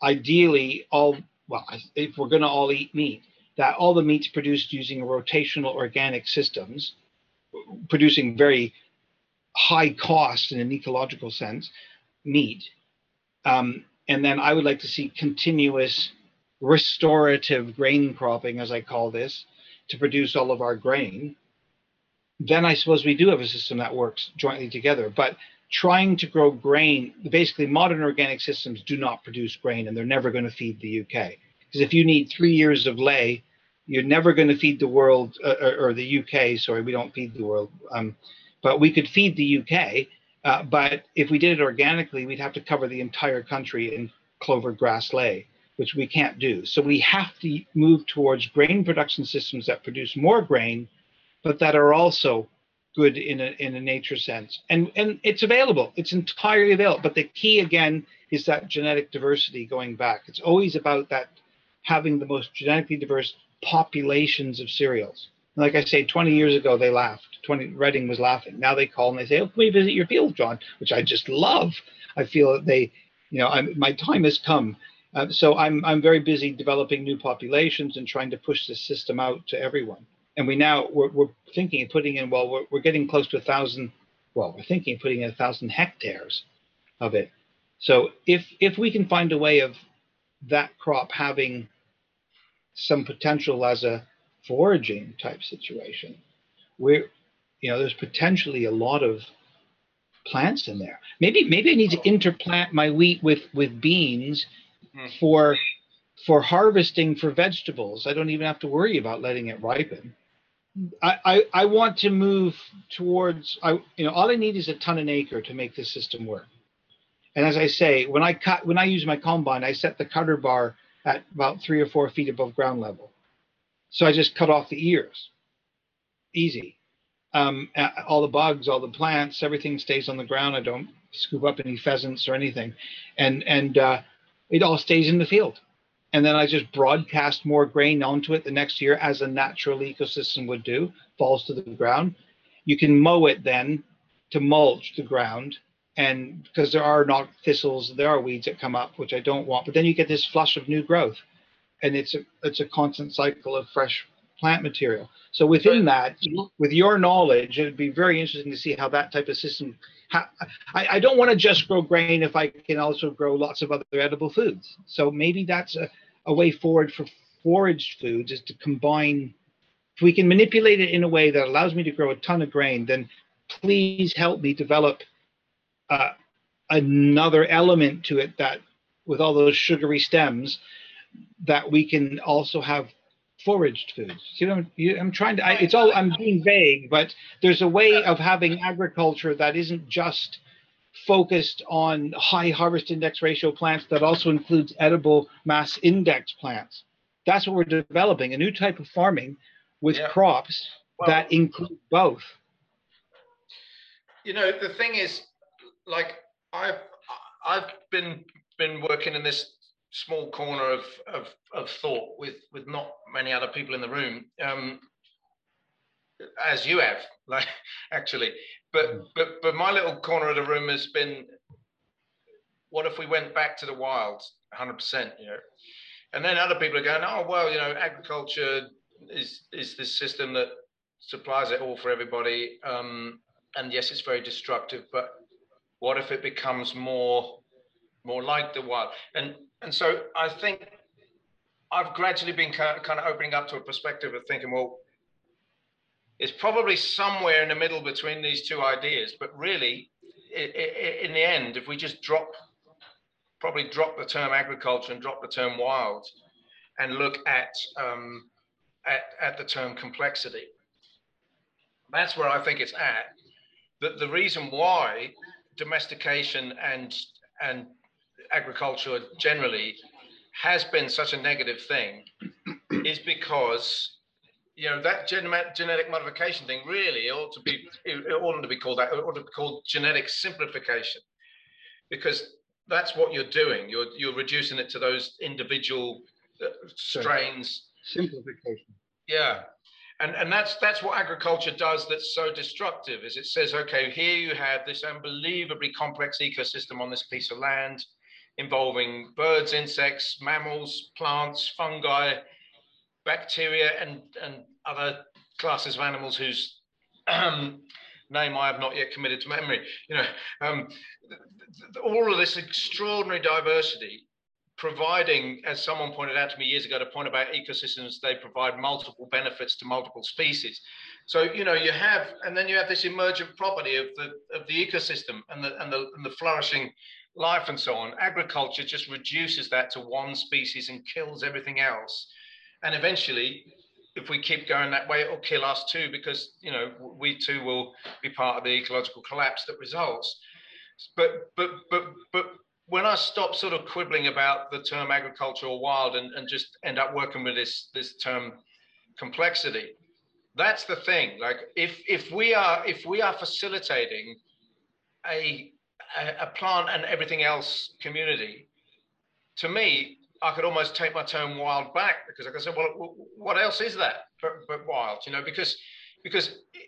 ideally all, well, if we're going to all eat meat, that all the meat's produced using rotational organic systems, producing very high cost in an ecological sense meat. And then I would like to see continuous restorative grain cropping, as I call this, to produce all of our grain. Then I suppose we do have a system that works jointly together. But trying to grow grain, basically modern organic systems do not produce grain, and they're never going to feed the UK. Because if you need 3 years of lay, you're never going to feed the world, or the UK, sorry, we don't feed the world. But we could feed the UK, but if we did it organically, we'd have to cover the entire country in clover grass lay, which we can't do. So we have to move towards grain production systems that produce more grain, but that are also good in a nature sense. And it's available, it's entirely available. But the key again is that genetic diversity going back. It's always about that, having the most genetically diverse populations of cereals. And like I say, 20 years ago, they laughed. Reading was laughing. Now they call and they say, oh, can we visit your field, John? Which I just love. I feel that they, you know, my time has come. So I'm very busy developing new populations and trying to push this system out to everyone. And we're thinking of putting in, well, we're getting close to 1,000. Well, we're thinking of putting in 1,000 hectares of it. So if we can find a way of that crop having some potential as a foraging type situation, where, you know, there's potentially a lot of plants in there. Maybe I need to interplant my wheat with beans for harvesting for vegetables. I don't even have to worry about letting it ripen. I want to move towards, you know, all I need is a ton an acre to make this system work. And as I say, when I use my combine, I set the cutter bar at about 3 or 4 feet above ground level. So I just cut off the ears, easy. All the bugs, all the plants, everything stays on the ground. I don't scoop up any pheasants or anything. And it all stays in the field. And then I just broadcast more grain onto it the next year, as a natural ecosystem would do, falls to the ground. You can mow it then to mulch the ground, and because there are not thistles, there are weeds that come up, which I don't want. But then you get this flush of new growth, and it's a constant cycle of fresh plant material. So within that, with your knowledge, it would be very interesting to see how that type of system. I don't want to just grow grain if I can also grow lots of other edible foods. So maybe that's a way forward for foraged foods, is to combine If we can manipulate it in a way that allows me to grow a ton of grain, then please help me develop another element to it, that with all those sugary stems, that we can also have foraged foods. You know, I'm trying to, I'm being vague, but there's a way of having agriculture that isn't just focused on high harvest index ratio plants, that also includes edible mass index plants. That's what we're developing, a new type of farming with crops that include both. You know, the thing is, like, I've been working in this small corner of thought with not many other people in the room, as you have, like, actually. But my little corner of the room has been, what if we went back to the wild 100%, you know? And then other people are going, oh, well, you know, agriculture is this system that supplies it all for everybody. And yes, it's very destructive, but what if it becomes more like the wild? And so I think I've gradually been kind of opening up to a perspective of thinking, well, it's probably somewhere in the middle between these two ideas, but really, in the end, if we just probably drop the term agriculture and drop the term wild, and look at the term complexity, that's where I think it's at. The reason why domestication and agriculture generally has been such a negative thing is because, you know, that genetic modification thing really oughtn't to be called that. It ought to be called genetic simplification, because that's what you're doing. You're reducing it to those individual strains. Simplification. Yeah, and that's what agriculture does. That's so destructive. Is it says, okay, here you have this unbelievably complex ecosystem on this piece of land, involving birds, insects, mammals, plants, fungi, bacteria, and other classes of animals whose name I have not yet committed to memory. You know, all of this extraordinary diversity, providing, as someone pointed out to me years ago, the point about ecosystems, they provide multiple benefits to multiple species. So, you know, you have, and then you have this emergent property of the ecosystem and the flourishing life and so on. Agriculture just reduces that to one species and kills everything else. And eventually, if we keep going that way, it will kill us too, because, you know, we too will be part of the ecological collapse that results. But when I stop sort of quibbling about the term agriculture or wild and just end up working with this term complexity, that's the thing. Like, if we are facilitating a plant and everything else community, to me, I could almost take my term wild back, because I could say, well, what else is that but wild? You know, because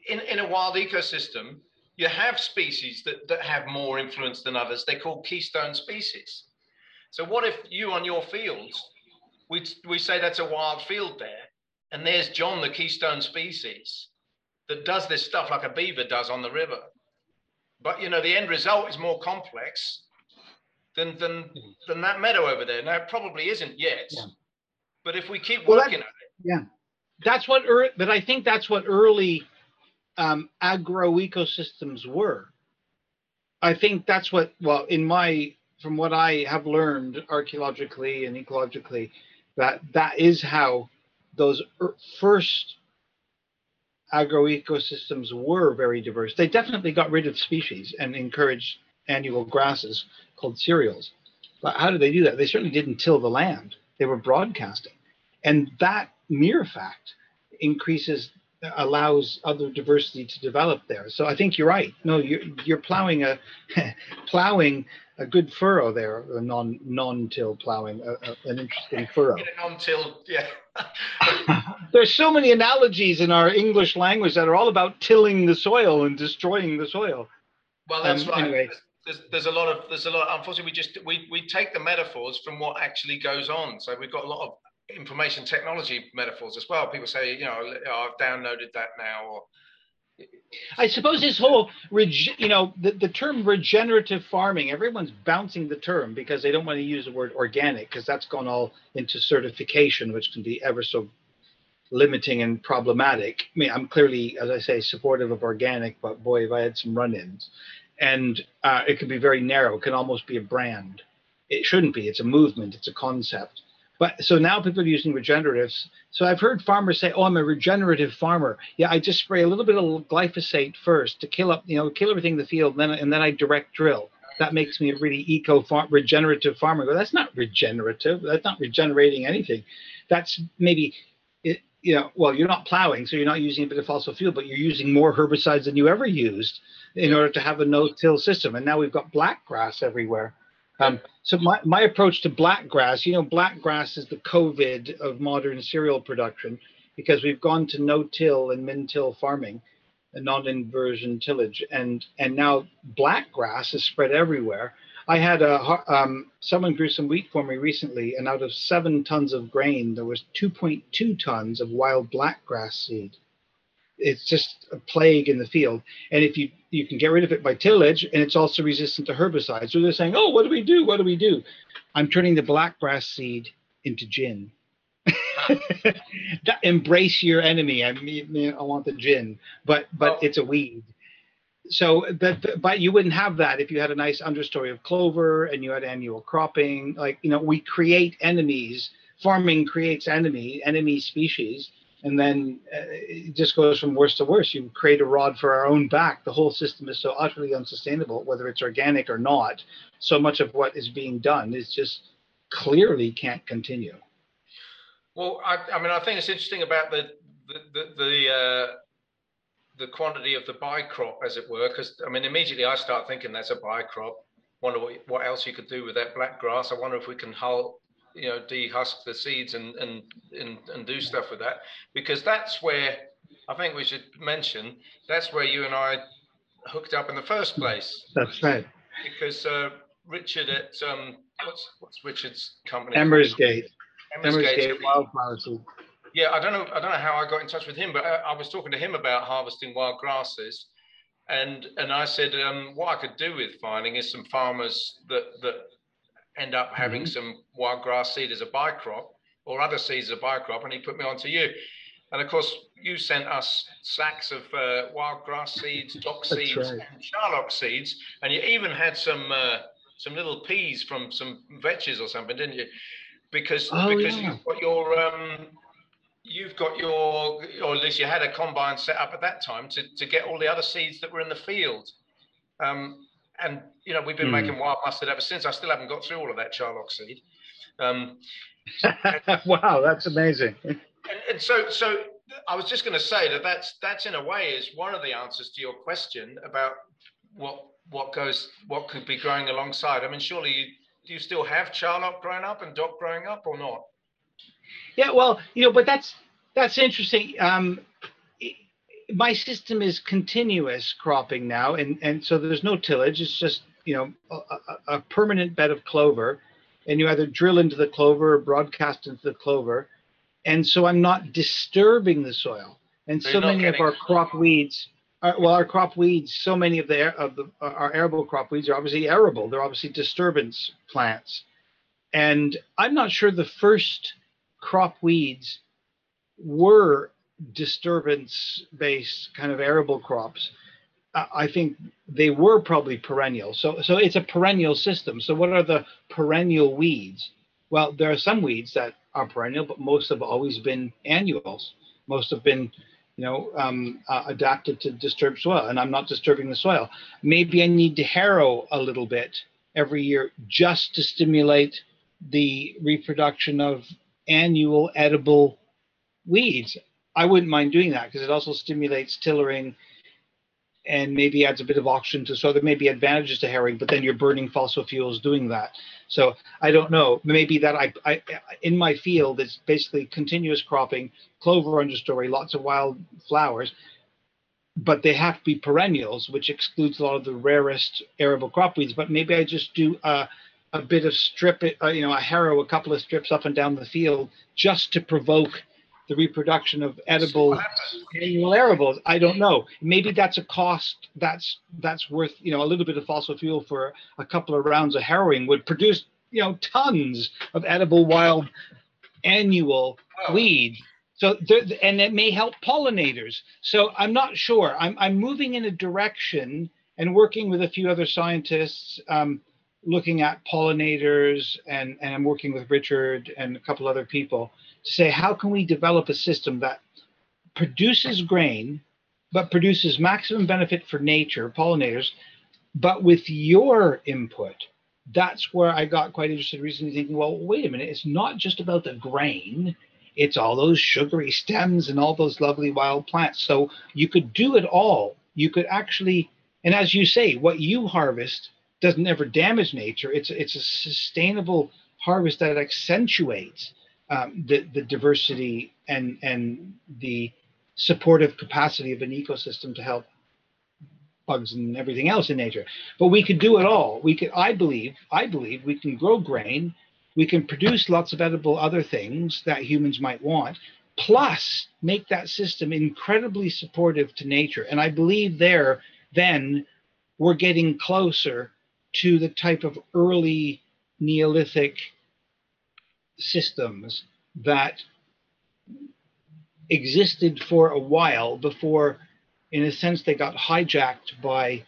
in a wild ecosystem, you have species that have more influence than others. They're called keystone species. So what if you on your field, we say that's a wild field there, and there's John, the keystone species, that does this stuff like a beaver does on the river. But, you know, the end result is more complex than that meadow over there. Now, it probably isn't yet, but if we keep working at it. Yeah, that's what, but I think that's what early agroecosystems were. I think that's what, well, from what I have learned archaeologically and ecologically, that is how those first agroecosystems were very diverse. They definitely got rid of species and encouraged annual grasses called cereals. But how did they do that? They certainly didn't till the land. They were broadcasting. And that mere fact allows other diversity to develop there. So I think you're right. No, you're plowing a good furrow there, a non-till plowing, an interesting furrow. In a non-till, yeah. There's so many analogies in our English language that are all about tilling the soil and destroying the soil. Well, that's right. Anyway. There's a lot. Unfortunately, we take the metaphors from what actually goes on. So we've got a lot of information technology metaphors as well. People say, you know, oh, I've downloaded that now. Or I suppose this whole, you know, the term regenerative farming. Everyone's bouncing the term because they don't want to use the word organic, because that's gone all into certification, which can be ever so limiting and problematic. I mean, I'm clearly, as I say, supportive of organic, but boy, if I had some run-ins. And it can be very narrow. It can almost be a brand. It shouldn't be. It's a movement. It's a concept. But so now people are using regeneratives. So I've heard farmers say, "Oh, I'm a regenerative farmer. Yeah, I just spray a little bit of glyphosate first to kill up, you know, kill everything in the field, and then I direct drill. That makes me a really regenerative farmer." Go, that's not regenerative. That's not regenerating anything. That's maybe, it, you know, well, you're not plowing, so you're not using a bit of fossil fuel, but you're using more herbicides than you ever used in order to have a no-till system. And now we've got black grass everywhere. So my approach to black grass, you know, black grass is the COVID of modern cereal production, because we've gone to no-till and min-till farming and non-inversion tillage. And now black grass is spread everywhere. I had someone grew some wheat for me recently, and out of 7 tons of grain, there was 2.2 tons of wild black grass seed. It's just a plague in the field. And if you can get rid of it by tillage, and it's also resistant to herbicides. So they're saying, "Oh, what do we do? What do we do?" I'm turning the black grass seed into gin. Embrace your enemy. I mean, I want the gin, but it's a weed. So but you wouldn't have that if you had a nice understory of clover and you had annual cropping. Like, you know, we create enemies. Farming creates enemy species. And then it just goes from worse to worse. You create a rod for our own back. The whole system is so utterly unsustainable, whether it's organic or not. So much of what is being done is just clearly can't continue. Well, I mean, I think it's interesting about the quantity of the bycrop, as it were, because, I mean, immediately I start thinking that's a bycrop. Wonder what else you could do with that black grass. I wonder if we can hull, you know, de-husk the seeds and do stuff with that, because that's where I think we should mention that's where you and I hooked up in the first place. That's right. Because Richard at what's Richard's company? Emersgate Wildflower Seed. Yeah, I don't know how I got in touch with him, but I was talking to him about harvesting wild grasses, and I said what I could do with finding is some farmers that end up having some wild grass seed as a bycrop or other seeds as a bycrop, and he put me on to you. And of course, you sent us sacks of wild grass seeds, dock seeds, right, and charlock seeds, and you even had some little peas from some vetches or something, didn't you? Because yeah, you've got your or at least you had a combine set up at that time to get all the other seeds that were in the field. And, you know, we've been making wild mustard ever since. I still haven't got through all of that charlock seed. Wow, that's amazing. And so I was just going to say that's in a way is one of the answers to your question about what could be growing alongside. I mean, surely do you still have charlock growing up and dock growing up or not? Yeah, well, you know, but that's interesting. My system is continuous cropping now, and so there's no tillage. It's just, you know, a permanent bed of clover, and you either drill into the clover or broadcast into the clover, and so I'm not disturbing the soil. And so many of our crop weeds our arable crop weeds are obviously arable. They're obviously disturbance plants, and I'm not sure the first crop weeds were disturbance-based kind of arable crops. I think they were probably perennial. So it's a perennial system. So what are the perennial weeds? Well, there are some weeds that are perennial, but most have always been annuals. Most have been, you know, adapted to disturb soil, and I'm not disturbing the soil. Maybe I need to harrow a little bit every year just to stimulate the reproduction of annual edible weeds. I wouldn't mind doing that because it also stimulates tillering and maybe adds a bit of oxygen to soil. There may be advantages to harrowing, but then you're burning fossil fuels doing that. So I don't know. Maybe that I in my field, it's basically continuous cropping, clover understory, lots of wild flowers, but they have to be perennials, which excludes a lot of the rarest arable crop weeds. But maybe I just do a bit of strip, you know, I harrow a couple of strips up and down the field just to provoke the reproduction of edible annual arables. I don't know. Maybe that's a cost that's worth, you know, a little bit of fossil fuel for a couple of rounds of harrowing would produce, you know, tons of edible wild annual weed. So there, and it may help pollinators. So I'm not sure. I'm moving in a direction and working with a few other scientists, looking at pollinators, and I'm working with Richard and a couple other people to say, how can we develop a system that produces grain, but produces maximum benefit for nature, pollinators, but with your input? That's where I got quite interested recently, thinking, well, wait a minute, it's not just about the grain. It's all those sugary stems and all those lovely wild plants. So you could do it all. You could actually, and as you say, what you harvest doesn't ever damage nature. It's a sustainable harvest that accentuates the diversity and the supportive capacity of an ecosystem to help bugs and everything else in nature. But we could do it all. We could, I believe we can grow grain. We can produce lots of edible other things that humans might want, plus make that system incredibly supportive to nature. And I believe there, then, we're getting closer to the type of early Neolithic systems that existed for a while before, in a sense, they got hijacked by,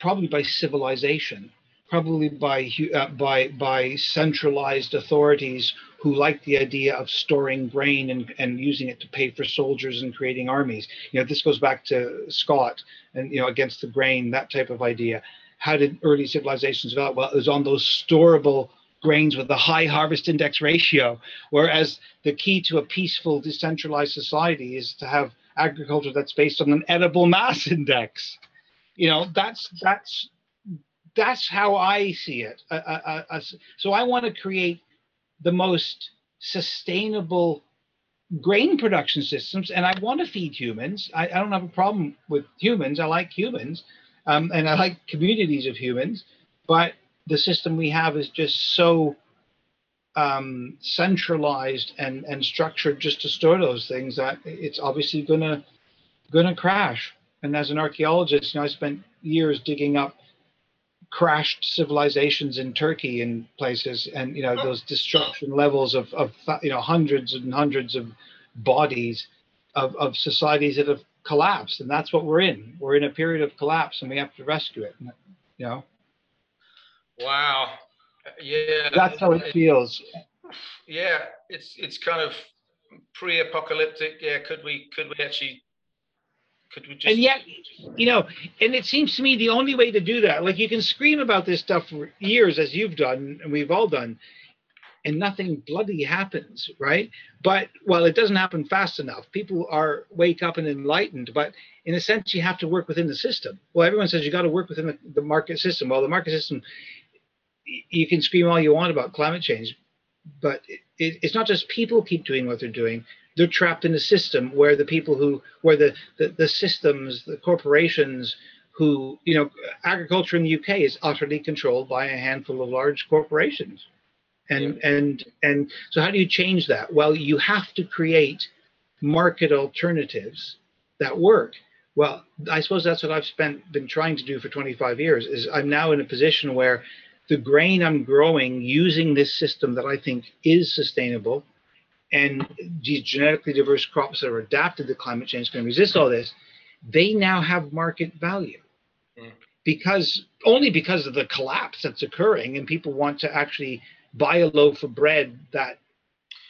probably by civilization, probably by centralized authorities who liked the idea of storing grain and using it to pay for soldiers and creating armies. You know, this goes back to Scott and, you know, against the grain, that type of idea. How did early civilizations develop? Well, it was on those storable grains with a high harvest index ratio, whereas the key to a peaceful, decentralized society is to have agriculture that's based on an edible mass index. You know, that's how I see it. So I want to create the most sustainable grain production systems, and I want to feed humans. I don't have a problem with humans. I like humans, and I like communities of humans, but the system we have is just so centralized and structured just to store those things that it's obviously gonna crash. And as an archaeologist, you know, I spent years digging up crashed civilizations in Turkey and places, and you know, those destruction levels of you know, hundreds and hundreds of bodies of societies that have collapsed. And that's what we're in. We're in a period of collapse, and we have to rescue it, you know. Wow. Yeah, that's how it feels. Yeah, it's kind of pre-apocalyptic. Yeah, could we actually, could we just... And yet, you know, and it seems to me the only way to do that, like, you can scream about this stuff for years, as you've done and we've all done, and nothing bloody happens, right? But, well, it doesn't happen fast enough. People are wake up and enlightened, but in a sense, you have to work within the system. Well, everyone says you got to work within the market system. Well, the market system, you can scream all you want about climate change, but it's not just people keep doing what they're doing. They're trapped in a system where the people who, where the systems, the corporations who, you know, agriculture in the UK is utterly controlled by a handful of large corporations. And, yeah. And so how do you change that? Well, you have to create market alternatives that work. Well, I suppose that's what I've been trying to do for 25 years, is I'm now in a position where the grain I'm growing using this system that I think is sustainable, and these genetically diverse crops that are adapted to climate change can resist all this, they now have market value. Yeah. Only because of the collapse that's occurring, and people want to actually buy a loaf of bread that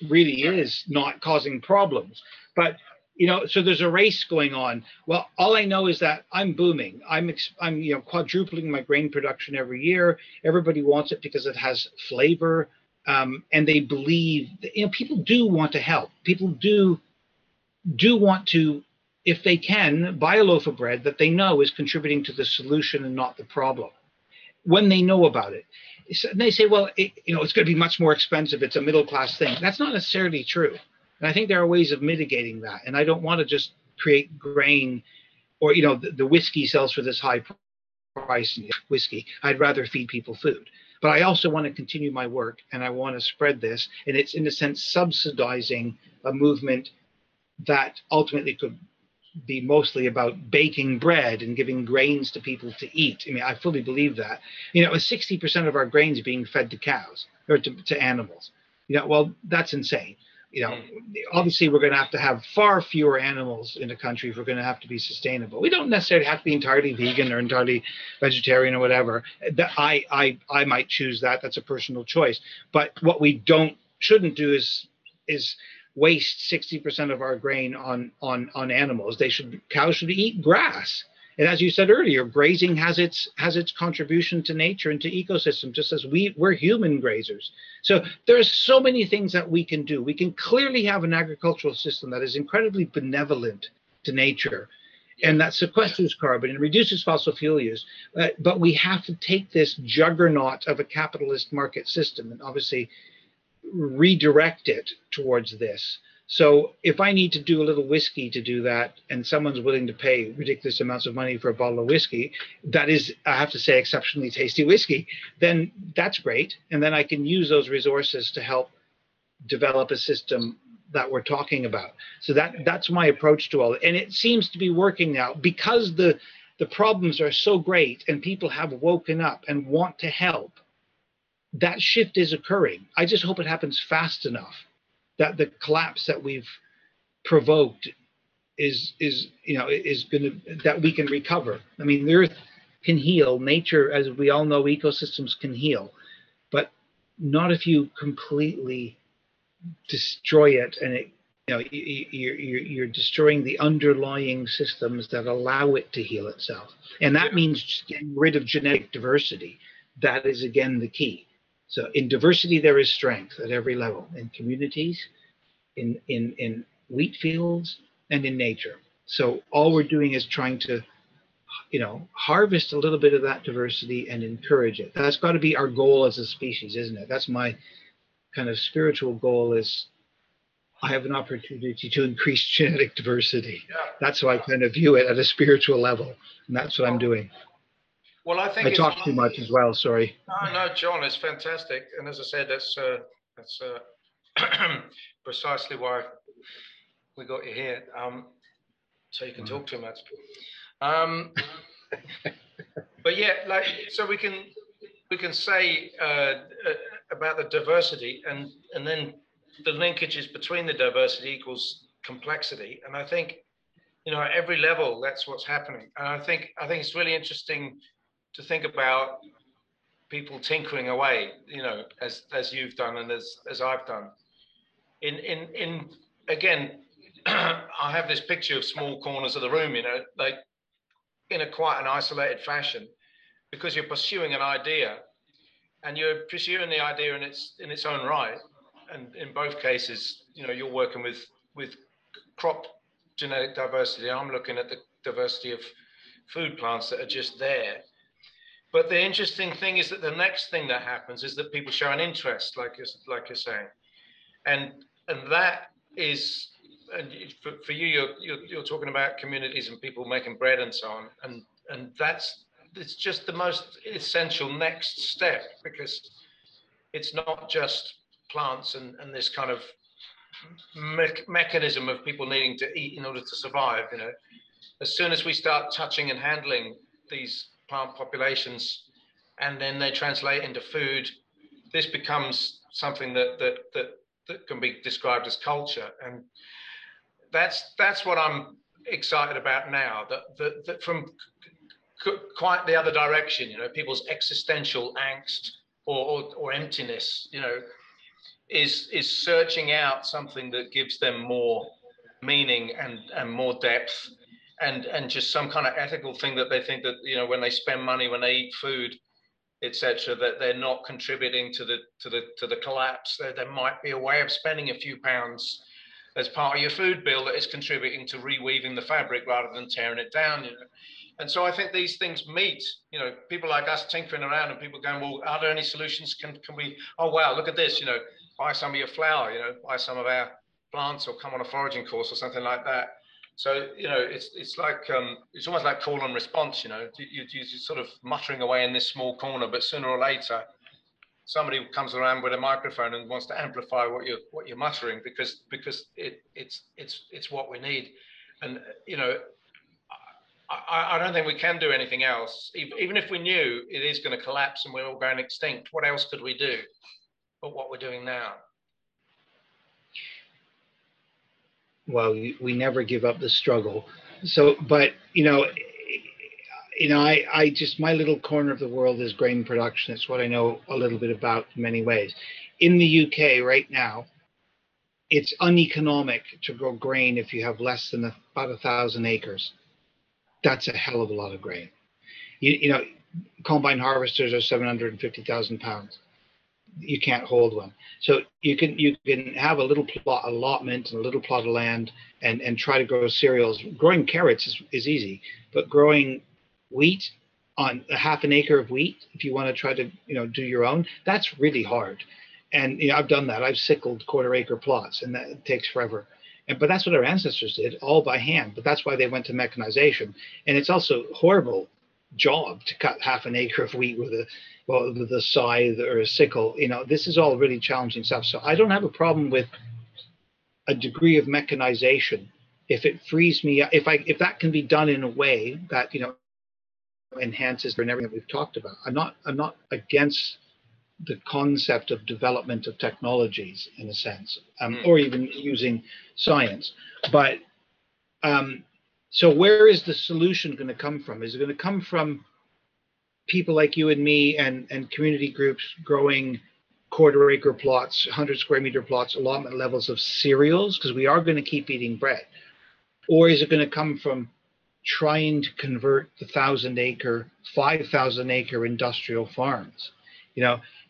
really is not causing problems. But, you know, so there's a race going on. Well, all I know is that I'm booming. I'm you know, quadrupling my grain production every year. Everybody wants it because it has flavor. And they believe that, you know, people do want to help. People do want to, if they can, buy a loaf of bread that they know is contributing to the solution and not the problem, when they know about it. And they say, well, you know, it's going to be much more expensive. It's a middle-class thing. That's not necessarily true. And I think there are ways of mitigating that. And I don't want to just create grain or, you know, the whiskey sells for this high price and whiskey. I'd rather feed people food. But I also want to continue my work, and I want to spread this. And it's, in a sense, subsidizing a movement that ultimately could be mostly about baking bread and giving grains to people to eat. I mean, I fully believe that. You know, 60% of our grains being fed to cows or to animals. You know, well, that's insane. obviously we're going to have far fewer animals in the country if we're going to have to be sustainable. We don't necessarily have to be entirely vegan or entirely vegetarian or whatever. I might choose that. That's a personal choice. But what we shouldn't do is waste 60% of our grain on animals. Cows should eat grass. And as you said earlier, grazing has its contribution to nature and to ecosystem, just as we're human grazers. So there's so many things that we can do. We can clearly have an agricultural system that is incredibly benevolent to nature, and that sequesters carbon and reduces fossil fuel use. But we have to take this juggernaut of a capitalist market system and obviously redirect it towards this. So if I need to do a little whiskey to do that, and someone's willing to pay ridiculous amounts of money for a bottle of whiskey, that is, I have to say, exceptionally tasty whiskey, then that's great. And then I can use those resources to help develop a system that we're talking about. So that's my approach to all. And it seems to be working now because the problems are so great and people have woken up and want to help. That shift is occurring. I just hope it happens fast enough that the collapse that we've provoked is we can recover. I mean, the earth can heal. Nature, as we all know, ecosystems can heal, but not if you completely destroy it. And you're destroying the underlying systems that allow it to heal itself. And that means getting rid of genetic diversity. That is, again, the key. So in diversity, there is strength at every level, in communities, in wheat fields, and in nature. So all we're doing is trying to, harvest a little bit of that diversity and encourage it. That's got to be our goal as a species, isn't it? That's my kind of spiritual goal is I have an opportunity to increase genetic diversity. That's how I kind of view it at a spiritual level, and that's what I'm doing. Well, I think I talked too much as well. Sorry. No, John, it's fantastic, and as I said, that's precisely why we got you here, so you can talk too much. But yeah, so we can say about the diversity, and then the linkages between the diversity equals complexity, and I think at every level that's what's happening, and I think it's really interesting to think about people tinkering away, as you've done and as I've done. Again, I have this picture of small corners of the room, in a quite an isolated fashion, because you're pursuing an idea, and you're pursuing the idea in its own right. And in both cases, you're working with crop genetic diversity. I'm looking at the diversity of food plants that are just there. But the interesting thing is that the next thing that happens is that people show an interest, like you're saying, and that is, and for you, you're talking about communities and people making bread and so on, and it's just the most essential next step, because it's not just plants and this kind of mechanism of people needing to eat in order to survive. As soon as we start touching and handling these plant populations, and then they translate into food, this becomes something that can be described as culture. And that's what I'm excited about now, that from quite the other direction, people's existential angst or emptiness, is searching out something that gives them more meaning and more depth. And just some kind of ethical thing that they think that, when they spend money, when they eat food, etc., that they're not contributing to the collapse. There might be a way of spending a few pounds as part of your food bill that is contributing to reweaving the fabric rather than tearing it down. And so I think these things meet. People like us tinkering around and people going, well, are there any solutions? Can we? Oh wow, look at this. Buy some of your flour. Buy some of our plants, or come on a foraging course or something like that. So, it's like, it's almost like call and response, you're sort of muttering away in this small corner, but sooner or later, somebody comes around with a microphone and wants to amplify what you're muttering, because it's what we need. And, I don't think we can do anything else. Even if we knew it is going to collapse and we're all going extinct, what else could we do but what we're doing now? well, we never give up the struggle. So, but I just, my little corner of the world is grain production. It's what I know a little bit about in many ways. In the UK right now, it's uneconomic to grow grain if you have less than about 1,000 acres. That's a hell of a lot of grain. Combine harvesters are 750,000 pounds. You can't hold one. So you can have a little plot allotment and a little plot of land and try to grow cereals. Growing carrots is easy, but growing wheat on a half an acre of wheat, if you want to try to do your own, that's really hard. And I've done that. I've sickled quarter-acre plots, and that takes forever. But that's what our ancestors did, all by hand. But that's why they went to mechanization. And it's also a horrible job to cut half an acre of wheat with a scythe or a sickle. This is all really challenging stuff. So I don't have a problem with a degree of mechanization if it frees me up, if that can be done in a way that enhances and everything that we've talked about. I'm not against the concept of development of technologies, in a sense, or even using science. But so where is the solution going to come from? Is it going to come from people like you and me and community groups growing quarter-acre plots, 100-square-meter plots, allotment levels of cereals, because we are going to keep eating bread? Or is it going to come from trying to convert the 1,000-acre, 5,000-acre industrial farms?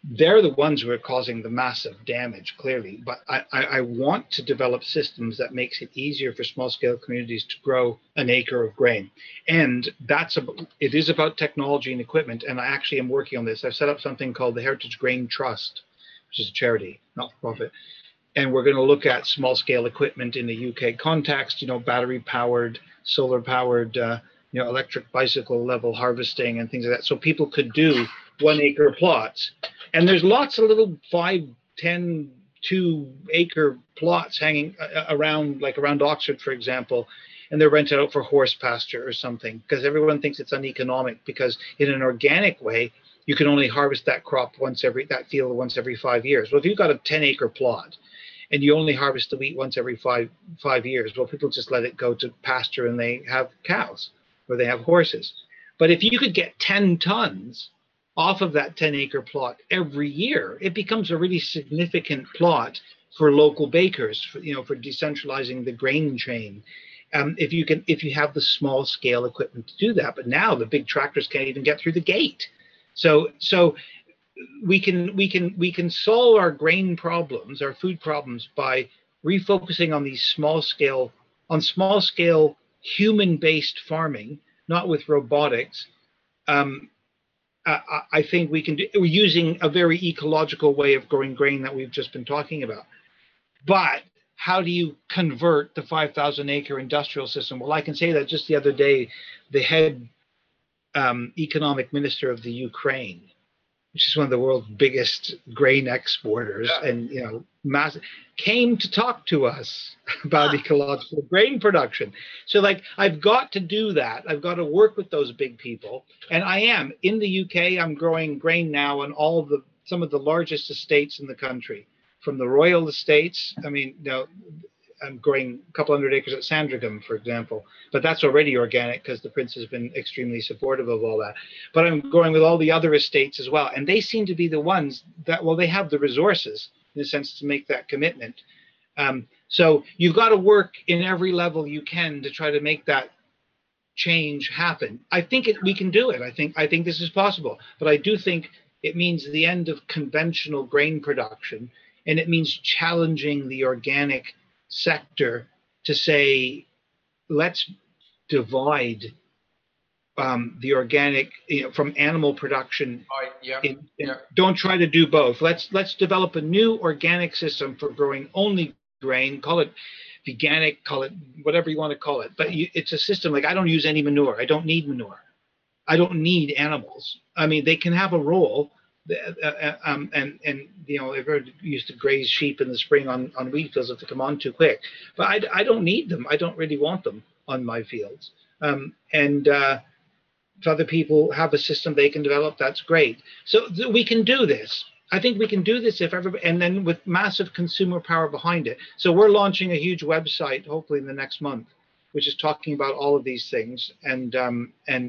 They're the ones who are causing the massive damage, clearly. But I want to develop systems that makes it easier for small-scale communities to grow an acre of grain. And it is about technology and equipment, and I actually am working on this. I've set up something called the Heritage Grain Trust, which is a charity, not for profit. And we're going to look at small-scale equipment in the UK context, battery-powered, solar-powered, electric bicycle-level harvesting and things like that, so people could do 1-acre plots. And there's lots of little 5, 10, 2-acre plots hanging around, like around Oxford, for example, and they're rented out for horse pasture or something, because everyone thinks it's uneconomic, because in an organic way, you can only harvest that crop once every 5 years. Well, if you've got a 10-acre plot and you only harvest the wheat once every five years, well, people just let it go to pasture and they have cows or they have horses. But if you could get 10 tons off of that 10-acre plot every year, it becomes a really significant plot for local bakers, for decentralizing the grain chain. If you have the small-scale equipment to do that, but now the big tractors can't even get through the gate. So we can solve our grain problems, our food problems, by refocusing on these small-scale human-based farming, not with robotics. I think we can do, we're using a very ecological way of growing grain that we've just been talking about. But how do you convert the 5,000-acre industrial system? Well, I can say that just the other day, the head economic minister of the Ukraine, which is one of the world's biggest grain exporters, and massive, came to talk to us about ecological grain production. So I've got to do that. I've got to work with those big people, and I am in the UK. I'm growing grain now on some of the largest estates in the country, from the royal estates. I'm growing a couple hundred acres at Sandringham, for example, but that's already organic because the prince has been extremely supportive of all that. But I'm growing with all the other estates as well, and they seem to be the ones that, well, they have the resources in a sense to make that commitment. So you've got to work in every level you can to try to make that change happen. I think we can do it. I think this is possible, but I do think it means the end of conventional grain production, and it means challenging the organic sector to say, let's divide the organic from animal production. Don't try to do both. Let's develop a new organic system for growing only grain. Call it veganic, call it whatever you want to call it, but it's a system. I don't use any manure. I don't need manure. I don't need animals. They can have a role. Everyone used to graze sheep in the spring on wheat fields if they come on too quick, but I don't need them. I don't really want them on my fields. If other people have a system they can develop, that's great. So we can do this. I think we can do this if everybody, and then with massive consumer power behind it. So we're launching a huge website, hopefully in the next month, which is talking about all of these things and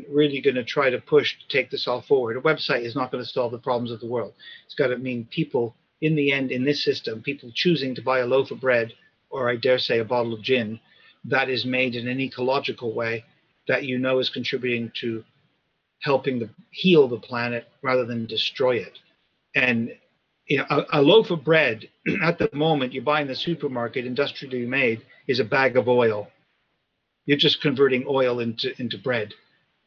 really going to try to push to take this all forward. A website is not going to solve the problems of the world. It's got to mean people in the end in this system, people choosing to buy a loaf of bread or I dare say a bottle of gin that is made in an ecological way that you know is contributing to helping to heal the planet rather than destroy it. And you know, a loaf of bread at the moment you buy in the supermarket industrially made is a bag of oil. You're just converting oil into bread,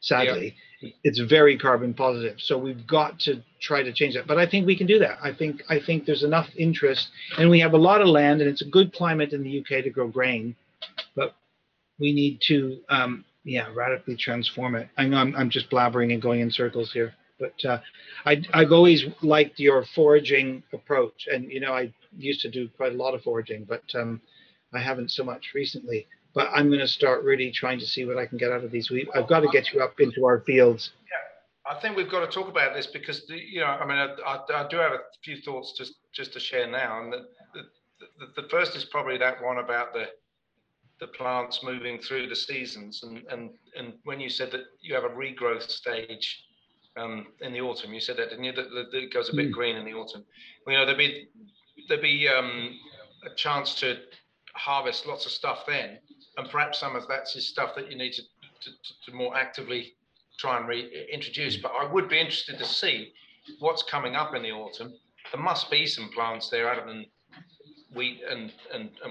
sadly. Yeah. It's very carbon positive. So we've got to try to change that. But I think we can do that. I think there's enough interest. And we have a lot of land, and it's a good climate in the UK to grow grain. But we need to, radically transform it. I know I'm just blabbering and going in circles here. But I've always liked your foraging approach. And, you know, I used to do quite a lot of foraging, but I haven't so much recently. But I'm going to start really trying to see what I can get out of these. I've got to get you up into our fields. Yeah, I think we've got to talk about this because, I do have a few thoughts just to share now. And the first is probably that one about the plants moving through the seasons. And when you said that you have a regrowth stage in the autumn, you said that, didn't you, that it goes a bit green in the autumn. You know, there'd be a chance to harvest lots of stuff then. And perhaps some of that's just stuff that you need to more actively try and reintroduce. But I would be interested to see what's coming up in the autumn. There must be some plants there other than wheat and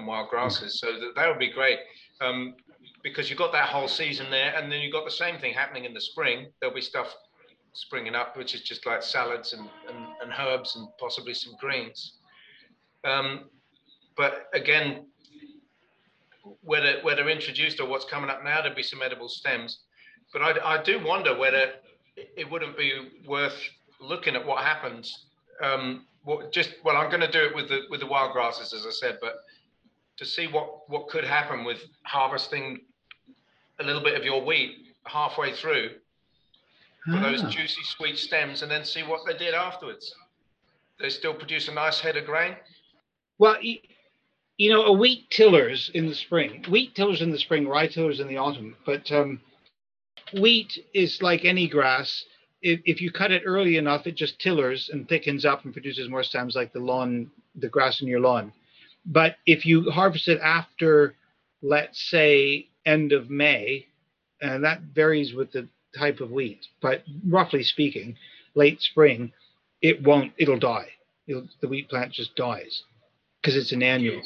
wild grasses. So that would be great because you've got that whole season there. And then you've got the same thing happening in the spring. There'll be stuff springing up, which is just like salads and herbs and possibly some greens. But again, whether introduced or what's coming up now, there'd be some edible stems. But I do wonder whether it wouldn't be worth looking at what happens. I'm going to do it with the wild grasses, as I said, but to see what could happen with harvesting a little bit of your wheat halfway through for those juicy, sweet stems, and then see what they did afterwards. They still produce a nice head of grain. Well, you know, wheat tillers in the spring, rye tillers in the autumn. But wheat is like any grass. If you cut it early enough, it just tillers and thickens up and produces more stems like the grass in your lawn. But if you harvest it after, let's say, end of May, and that varies with the type of wheat, but roughly speaking, late spring, it'll die. The wheat plant just dies because it's an annual.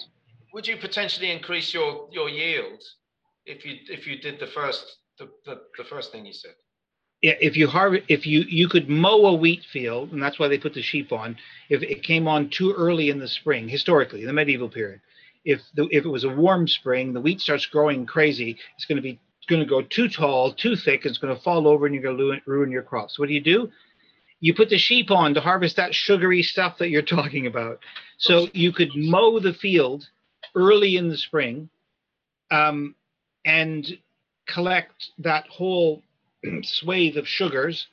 Would you potentially increase your yield if you did the first thing you said? Yeah, if you could mow a wheat field, and that's why they put the sheep on. If it came on too early in the spring, historically, in the medieval period, if it was a warm spring, the wheat starts growing crazy. It's going to go too tall, too thick. It's going to fall over, and you're going to ruin your crops. What do? You put the sheep on to harvest that sugary stuff that you're talking about. So you could mow the field early in the spring and collect that whole swathe of sugars,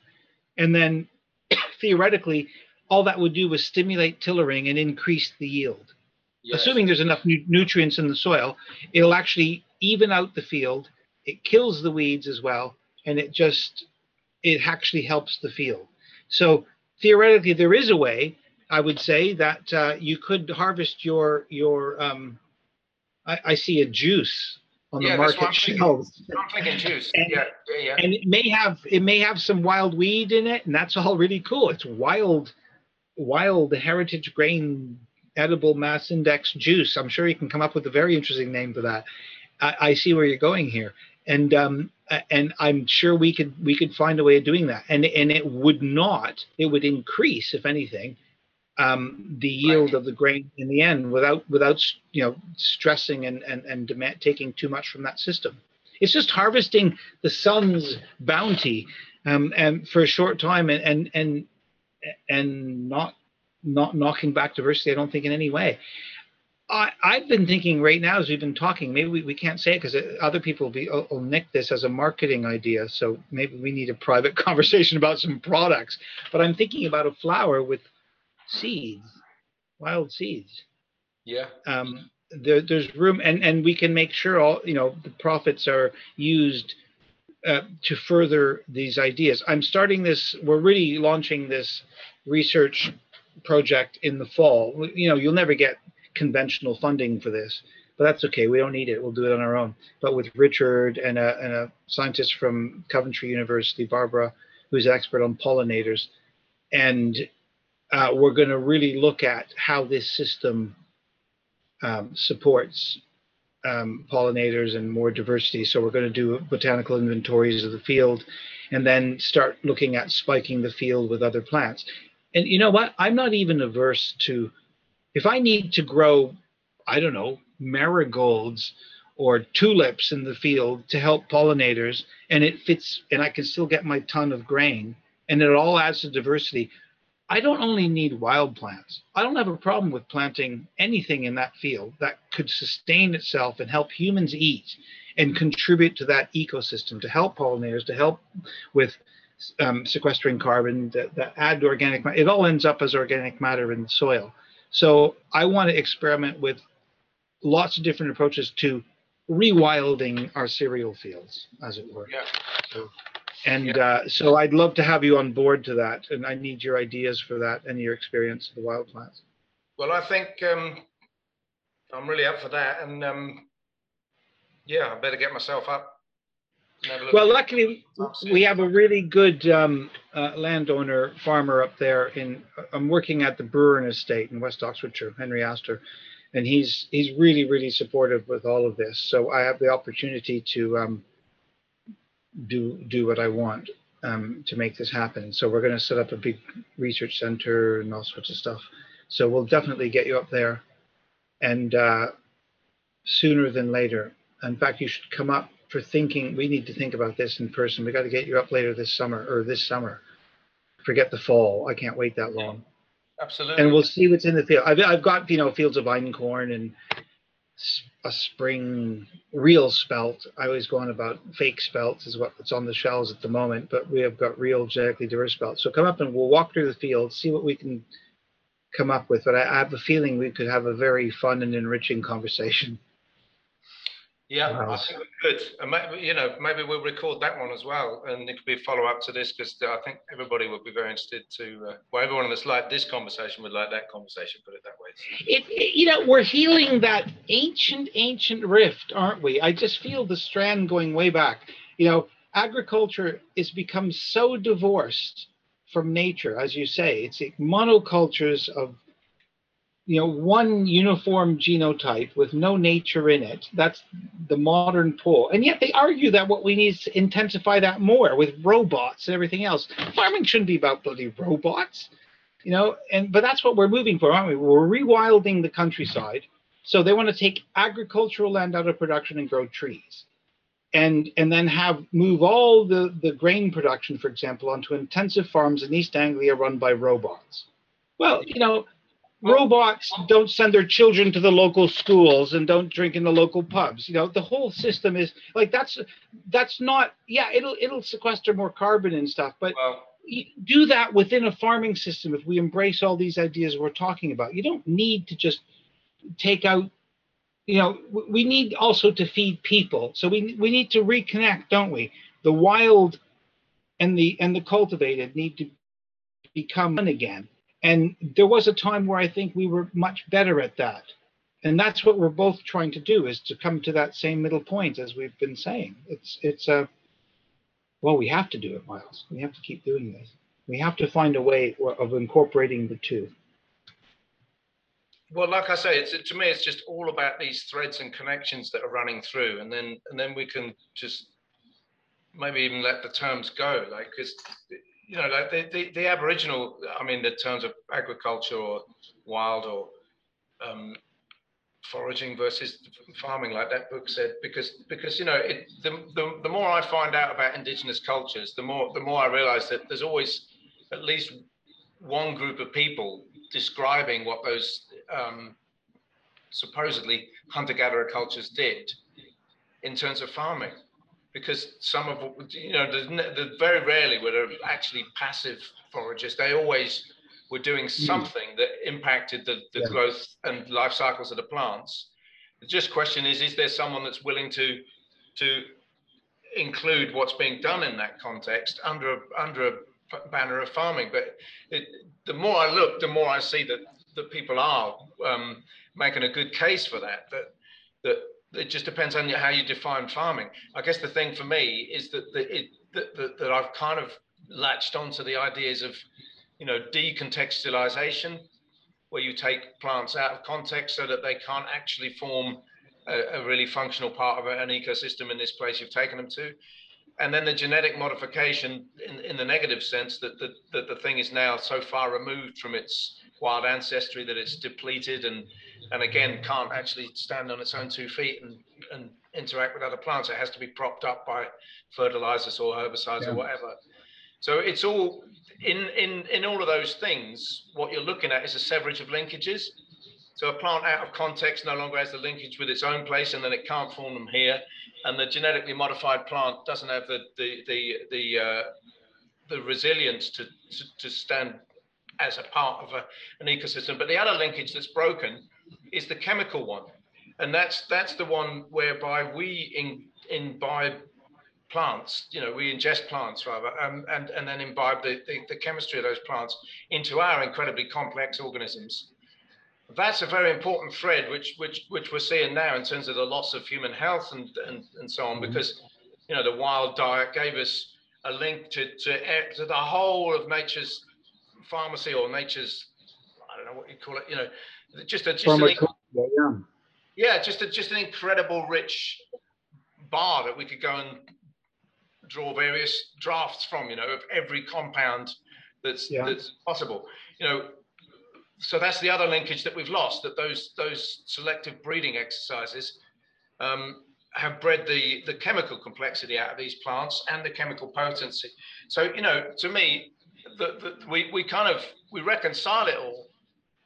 and then theoretically all that would do was stimulate tillering and increase the yield. Yes. Assuming there's enough nutrients in the soil, it'll actually even out the field. It kills the weeds as well, and it actually helps the field. So theoretically there is a way, I would say, that you could harvest your I see a juice on the market shelves. I'm thinking juice. And it may have some wild weed in it, and that's all really cool. It's wild Heritage Grain Edible Mass Index Juice. I'm sure you can come up with a very interesting name for that. I see where you're going here, and I'm sure we could find a way of doing that, and it would increase, if anything, the yield of the grain in the end without stressing and demand, taking too much from that system. It's just harvesting the sun's bounty and for a short time and not knocking back diversity, I don't think, in any way. I've been thinking right now as we've been talking, maybe we can't say it because other people will nick this as a marketing idea, so maybe we need a private conversation about some products, but I'm thinking about a flower with seeds, wild seeds. Yeah. There's room, and we can make sure all, you know, the profits are used to further these ideas. I'm starting this. We're really launching this research project in the fall. You know, you'll never get conventional funding for this, but that's okay. We don't need it. We'll do it on our own. But with Richard and a scientist from Coventry University, Barbara, who's an expert on pollinators, and we're going to really look at how this system supports pollinators and more diversity. So we're going to do botanical inventories of the field and then start looking at spiking the field with other plants. And you know what? I'm not even averse to, if I need to grow, I don't know, marigolds or tulips in the field to help pollinators, and it fits, and I can still get my ton of grain, and it all adds to diversity. I don't only need wild plants. I don't have a problem with planting anything in that field that could sustain itself and help humans eat and contribute to that ecosystem, to help pollinators, to help with sequestering carbon, that add to organic matter. It all ends up as organic matter in the soil. So I want to experiment with lots of different approaches to rewilding our cereal fields, as it were. Yeah. So I'd love to have you on board to that, and I need your ideas for that and your experience of the wild plants. Well, I think I'm really up for that, and yeah, I better get myself up. Well, luckily we have a really good landowner farmer up there. I'm working at the Brewern estate in West Oxfordshire, Henry Astor, and he's really, really supportive with all of this. So I have the opportunity to do what I want to make this happen. So we're going to set up a big research center and all sorts of stuff. So we'll definitely get you up there, and sooner than later. In fact, you should come up for thinking. We need to think about this in person. We got to get you up later this summer, or this summer. Forget the fall. I can't wait that long. Absolutely. And we'll see what's in the field. I've got, you know, fields of einkorn and a spring real spelt. I always go on about fake spelt is what's on the shelves at the moment, but we have got real genetically diverse spelt. So come up and we'll walk through the field, see what we can come up with. But I have a feeling we could have a very fun and enriching conversation. Yeah, I think we could. And maybe, you know, maybe we'll record that one as well, and it could be a follow up to this, because I think everybody would be very interested to. Well, everyone that's like this conversation would like that conversation. Put it that way. You know, we're healing that ancient rift, aren't we? I just feel the strand going way back. You know, agriculture has become so divorced from nature, as you say. It's like monocultures of, you know, one uniform genotype with no nature in it. That's the modern pull. And yet they argue that what we need is to intensify that more with robots and everything else. Farming shouldn't be about bloody robots, you know, but that's what we're moving for, aren't we? We're rewilding the countryside. So they want to take agricultural land out of production and grow trees. And then move all the grain production, for example, onto intensive farms in East Anglia run by robots. Well, you know, robots don't send their children to the local schools and don't drink in the local pubs. You know, the whole system is like, that's not, yeah, it'll sequester more carbon and stuff, but well, you do that within a farming system. If we embrace all these ideas we're talking about, you don't need to just take out, you know, we need also to feed people. So we need to reconnect, don't we? The wild and the cultivated need to become one again. And there was a time where I think we were much better at that. And that's what we're both trying to do, is to come to that same middle point, as we've been saying. Well, we have to do it, Miles. We have to keep doing this. We have to find a way of incorporating the two. Well, like I say, to me, it's just all about these threads and connections that are running through. And then we can just maybe even let the terms go, like, because, you know, like the Aboriginal, I mean, the terms of agriculture or wild or foraging versus farming, like that book said, because you know, the more I find out about Indigenous cultures, the more I realise that there's always at least one group of people describing what those supposedly hunter-gatherer cultures did in terms of farming. Because some of, you know, very rarely were there actually passive foragers. They always were doing something that impacted the growth and life cycles of the plants. The just question is there someone that's willing to include what's being done in that context under a banner of farming? But the more I look, the more I see that people are making a good case for that. That it just depends on how you define farming. I guess the thing for me is that I've kind of latched onto the ideas of, you know, decontextualization, where you take plants out of context so that they can't actually form a really functional part of an ecosystem in this place you've taken them to. And then the genetic modification in the negative sense, that the thing is now so far removed from its wild ancestry that it's depleted and again can't actually stand on its own two feet and interact with other plants. It has to be propped up by fertilizers or herbicides or whatever. So it's all in all of those things, what you're looking at is a severage of linkages. So a plant out of context no longer has the linkage with its own place, and then it can't form them here. And the genetically modified plant doesn't have the resilience to stand as a part of an ecosystem. But the other linkage that's broken is the chemical one, and that's the one whereby we imbibe plants. You know, we ingest plants rather, and then imbibe the chemistry of those plants into our incredibly complex organisms. That's a very important thread which we're seeing now in terms of the loss of human health and so on, because, you know, the wild diet gave us a link to the whole of nature's pharmacy, or nature's, I don't know what you call it, you know, just an incredible rich bar that we could go and draw various drafts from, you know, of every compound that's possible, you know. So that's the other linkage that we've lost, that those selective breeding exercises have bred the chemical complexity out of these plants and the chemical potency. So, you know, to me, we reconcile it all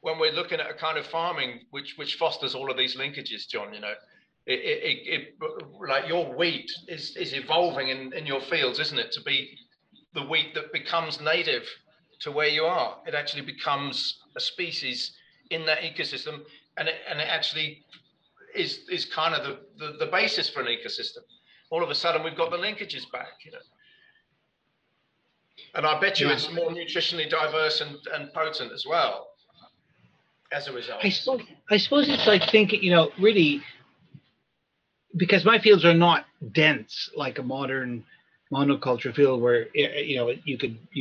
when we're looking at a kind of farming which fosters all of these linkages, John. You know, like your wheat is evolving in your fields, isn't it, to be the wheat that becomes native to where you are. It actually becomes a species in that ecosystem, and it actually is kind of the basis for an ecosystem. All of a sudden, we've got the linkages back, you know. And I bet you it's more nutritionally diverse and potent as well as a result. I suppose it's like thinking, you know, really, because my fields are not dense like a modern monoculture field where, you know, you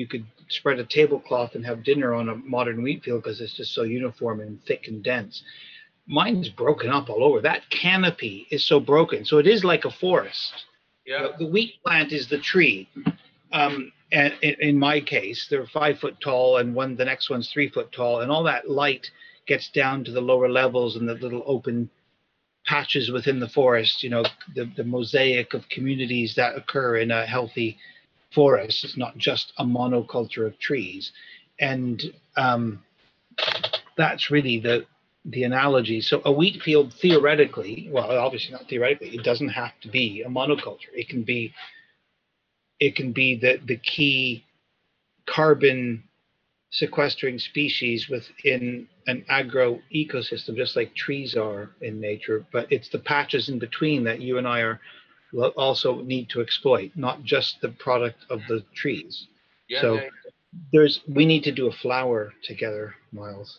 could spread a tablecloth and have dinner on a modern wheat field because it's just so uniform and thick and dense. Mine's broken up all over. That canopy is so broken. So it is like a forest. Yeah. The wheat plant is the tree. And in my case, they're 5 foot tall, and the next one's 3 foot tall, and all that light gets down to the lower levels and the little open patches within the forest. You know, the mosaic of communities that occur in a healthy forest. It's not just a monoculture of trees, and that's really the analogy. So a wheat field, theoretically, well, obviously not theoretically, it doesn't have to be a monoculture. It can be the key carbon sequestering species within an agro ecosystem, just like trees are in nature. But it's the patches in between that you and I are also need to exploit, not just the product of the trees. Yeah, so we need to do a flower together, Miles.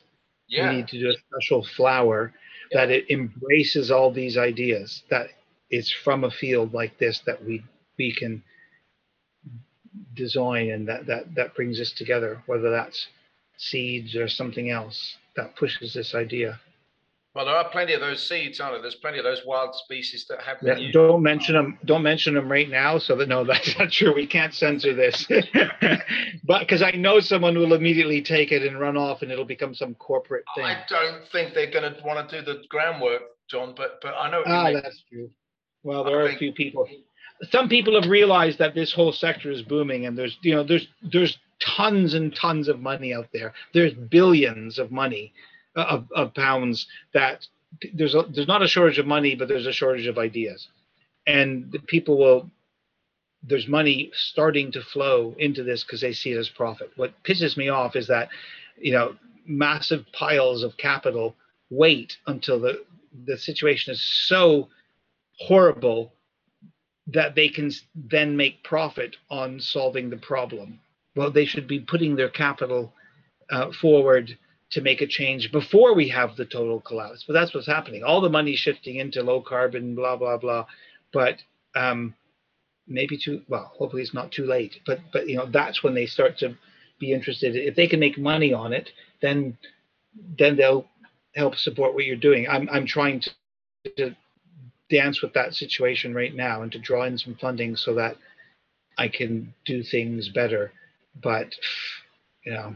Yeah. We need to do a special flower that it embraces all these ideas, that it's from a field like this that we can design, and that brings us together, whether that's seeds or something else that pushes this idea. Well, there are plenty of those seeds, aren't there? There's plenty of those wild species that have been used. Don't mention them. Don't mention them right now. So that, no, that's not true. We can't censor this, but because I know someone will immediately take it and run off, and it'll become some corporate thing. I don't think they're going to want to do the groundwork, John. But I know. That's true. Well, there are a few people. Some people have realized that this whole sector is booming, and there's tons and tons of money out there. There's billions of money. Of pounds, that there's not a shortage of money, but there's a shortage of ideas, and there's money starting to flow into this because they see it as profit. What pisses me off is that you know, massive piles of capital wait until the situation is so horrible that they can then make profit on solving the problem. Well, they should be putting their capital forward to make a change before we have the total collapse. But that's what's happening. All the money shifting into low carbon, blah, blah, blah. But maybe too, well, hopefully it's not too late. But you know, that's when they start to be interested. If they can make money on it, then they'll help support what you're doing. I'm trying to dance with that situation right now and to draw in some funding so that I can do things better. But, you know,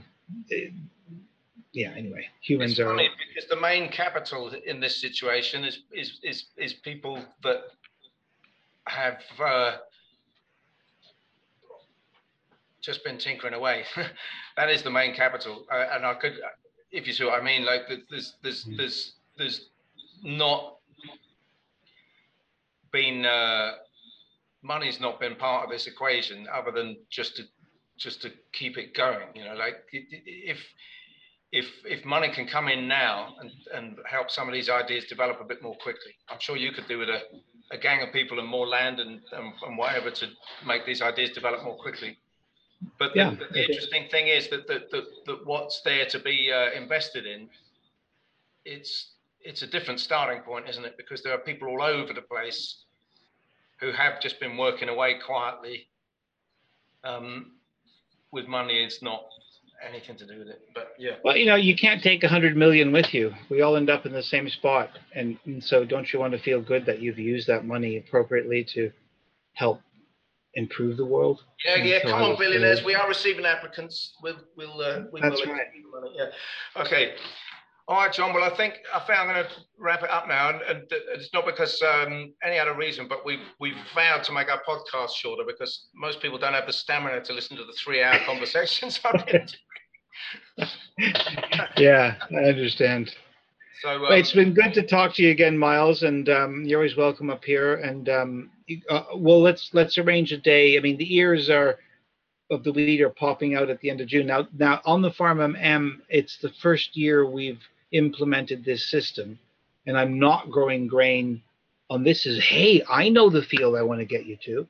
yeah, anyway, humans are... It's funny because the main capital in this situation is people that have just been tinkering away. That is the main capital. And I could, if you see what I mean, like there's not been, money's not been part of this equation other than just to keep it going, you know, like if money can come in now and help some of these ideas develop a bit more quickly, I'm sure you could do with a gang of people and more land and whatever to make these ideas develop more quickly. But yeah, the interesting thing is that what's there to be invested in, it's a different starting point, isn't it? Because there are people all over the place who have just been working away quietly with money. It's not anything to do with it, but yeah. Well, you know, you can't take 100 million with you. We all end up in the same spot. And so don't you want to feel good that you've used that money appropriately to help improve the world? Yeah, yeah, so come on, billionaires. We are receiving applicants. That's right. Yeah. Okay. All right, John. Well, I think I'm going to wrap it up now, and it's not because any other reason, but we've vowed to make our podcast shorter because most people don't have the stamina to listen to the 3-hour conversations. Yeah, I understand. So it's been good to talk to you again, Miles, and you're always welcome up here. And well, let's arrange a day. I mean, the ears are of the wheat are popping out at the end of June. Now on the farm I'm, it's the first year we've implemented this system, and I'm not growing grain on this is, hey, I know the field I want to get you to.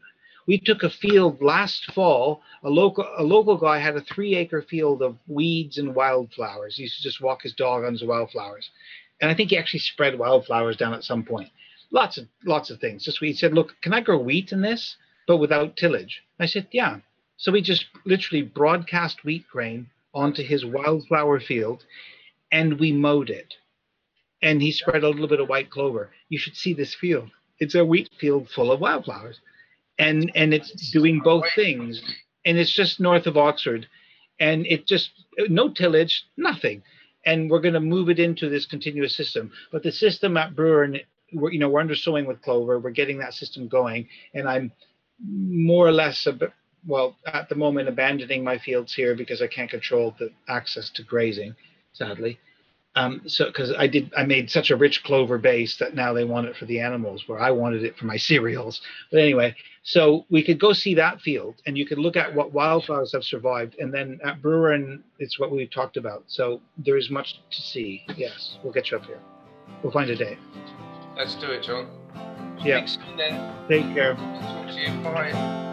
We took a field last fall, a local guy had a 3-acre field of weeds and wildflowers. He used to just walk his dog on his wildflowers. And I think he actually spread wildflowers down at some point. Lots of things. Just he said, look, can I grow wheat in this, but without tillage? I said, yeah. So we just literally broadcast wheat grain onto his wildflower field, and we mowed it. And he spread a little bit of white clover. You should see this field. It's a wheat field full of wildflowers. And it's doing both things. And it's just north of Oxford. And it just, no tillage, nothing. And we're going to move it into this continuous system. But the system at Brewern, you know, we're undersowing with clover. We're getting that system going. And I'm more or less a bit, well, at the moment, abandoning my fields here because I can't control the access to grazing, sadly. So because I made such a rich clover base that now they want it for the animals, where I wanted it for my cereals. But anyway, so we could go see that field, and you could look at what wildflowers have survived. And then at Brewern, it's what we talked about. So there is much to see. Yes, we'll get you up here. We'll find a day. Let's do it, John. Yeah. Thanks, then. Take care. Talk to you. Bye.